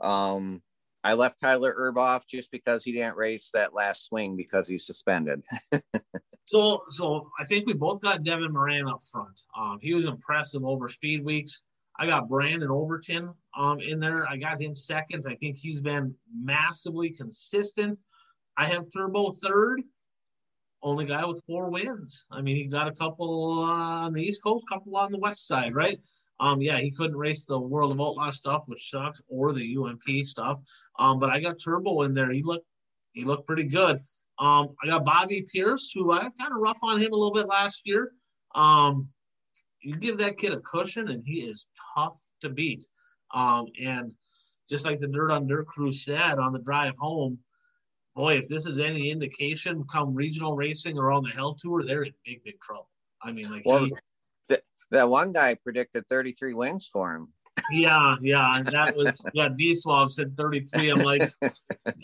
Um, I left Tyler Erb off just because he didn't race that last swing because he's suspended. so, so I think we both got Devin Moran up front. Um, he was impressive over speed weeks. I got Brandon Overton um, in there. I got him second. I think he's been massively consistent. I have Turbo third, only guy with four wins. I mean, he got a couple uh, on the East Coast, couple on the West Side, right? Um, yeah, he couldn't race the World of Outlaws stuff, which sucks, or the U M P stuff. Um, but I got Turbo in there. He looked, he looked pretty good. Um, I got Bobby Pierce, who I kind of rough on him a little bit last year. Um, You give that kid a cushion, and he is tough to beat. Um, and just like the Dirt on Dirt crew said on the drive home, boy, if this is any indication, come regional racing or on the Hell Tour, they're in big, big trouble. I mean, like well, he, th- that one guy predicted thirty-three wins for him. Yeah, yeah, and that was yeah. D-Swab said thirty-three. I'm like,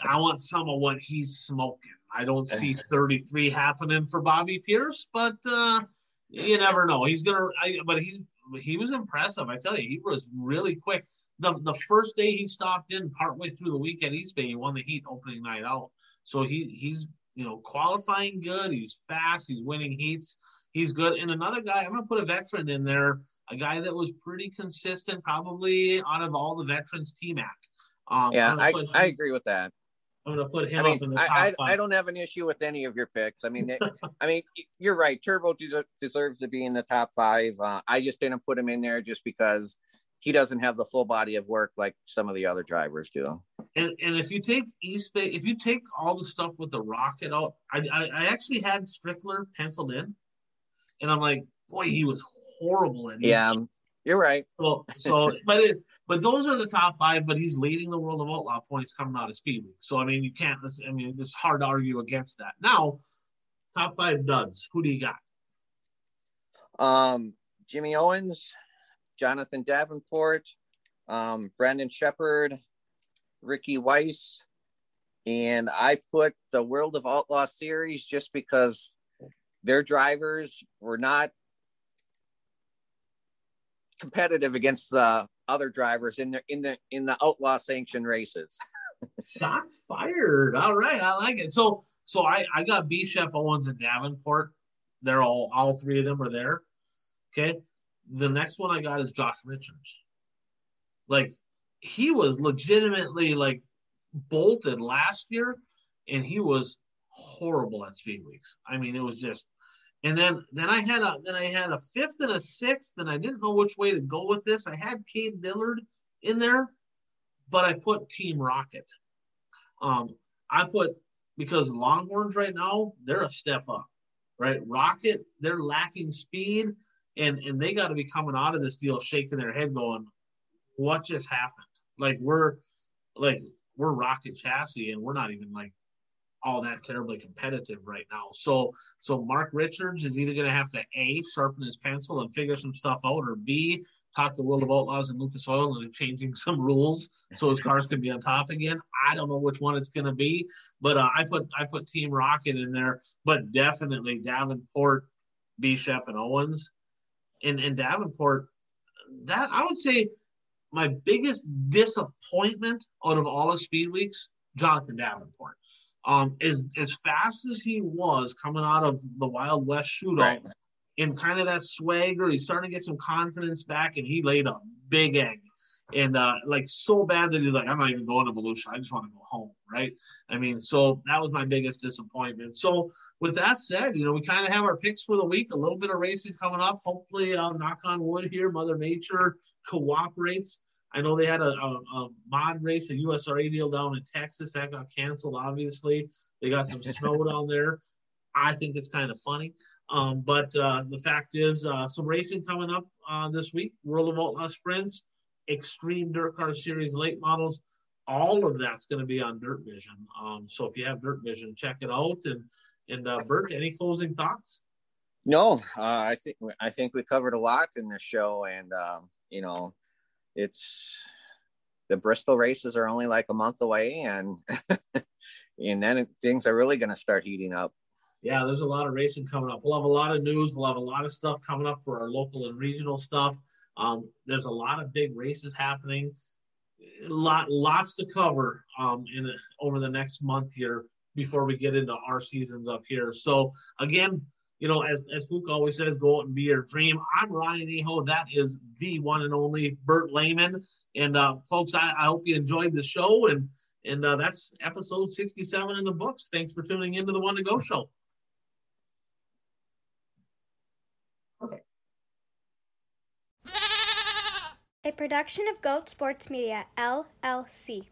I want some of what he's smoking. I don't see thirty-three happening for Bobby Pierce, but. Uh, You never know. He's gonna, I, but he's he was impressive. I tell you, he was really quick. the The first day he stopped in, partway through the weekend, East Bay, he won the heat opening night out. So he he's you know qualifying good. He's fast. He's winning heats. He's good. And another guy, I'm gonna put a veteran in there. A guy that was pretty consistent, probably out of all the veterans, T-Mac. Um, yeah, I him, I agree with that. I'm gonna put him I mean, up in the top I, I, I don't have an issue with any of your picks. I mean, it, I mean, you're right. Turbo de- deserves to be in the top five. Uh, I just didn't put him in there just because he doesn't have the full body of work like some of the other drivers do. And and if you take East Bay, if you take all the stuff with the rocket out, I I, I actually had Strickler penciled in, and I'm like, boy, he was horrible in East yeah, Bay. You're right. So so, but it. But those are the top five, but he's leading the World of Outlaw points coming out of speed week. So, I mean, you can't, I mean, it's hard to argue against that. Now, top five duds. Who do you got? Um, Jimmy Owens, Jonathan Davenport, um, Brandon Shepherd, Ricky Weiss, and I put the World of Outlaw series just because their drivers were not competitive against the other drivers in the in the in the outlaw sanctioned races. Shots fired. All right, I like it. So so I I got B-Shep, Owens, and Davenport. They're all all three of them are there. Okay. The next one I got is Josh Richards. Like, he was legitimately like bolted last year, and he was horrible at speed weeks. I mean, it was just. And then then I had a then I had a fifth and a sixth, and I didn't know which way to go with this. I had Cade Dillard in there, but I put Team Rocket. Um, I put because Longhorns right now, they're a step up, right? Rocket, they're lacking speed, and and they got to be coming out of this deal shaking their head, going, "What just happened? Like we're like we're Rocket chassis, and we're not even like." all that terribly competitive right now. So so Mark Richards is either going to have to A, sharpen his pencil and figure some stuff out, or B, talk to World of Outlaws and Lucas Oil and changing some rules so his cars can be on top again. I don't know which one it's going to be, but uh, I put I put Team Rocket in there, but definitely Davenport, Bishop, and Owens. And, and Davenport, that I would say my biggest disappointment out of all of Speed Weeks, Jonathan Davenport. Um, as, as fast as he was coming out of the Wild West shootout, right, in kind of that swagger, he's starting to get some confidence back, and he laid a big egg. And, uh, like, so bad that he's like, I'm not even going to Volusia. I just want to go home, right? I mean, so that was my biggest disappointment. So with that said, you know, we kind of have our picks for the week, a little bit of racing coming up. Hopefully, uh, knock on wood here, Mother Nature cooperates. I know they had a, a, a mod race, a U S R A deal down in Texas. That got canceled, obviously. They got some snow down there. I think it's kind of funny. Um, but uh, the fact is, uh, some racing coming up uh, this week. World of Outlaw Sprints, Extreme Dirt Car Series late models. All of that's going to be on Dirt Vision. Um, so if you have Dirt Vision, check it out. And, and uh, Bert, any closing thoughts? No, uh, I think I think we covered a lot in this show. And, um, you know, it's the Bristol races are only like a month away, and and then it, things are really going to start heating up. Yeah, there's a lot of racing coming up. We'll have a lot of news. We'll have a lot of stuff coming up for our local and regional stuff. Um, there's a lot of big races happening. Lot, lots to cover um, in over the next month here before we get into our seasons up here. So again, you know, as, as Luke always says, go out and be your dream. I'm Ryan Eiho. That is the one and only Bert Lehman. And, uh, folks, I, I hope you enjoyed the show. And and uh, that's episode sixty-seven in the books. Thanks for tuning into the One to Go Show. Okay. A production of Goat Sports Media, L L C.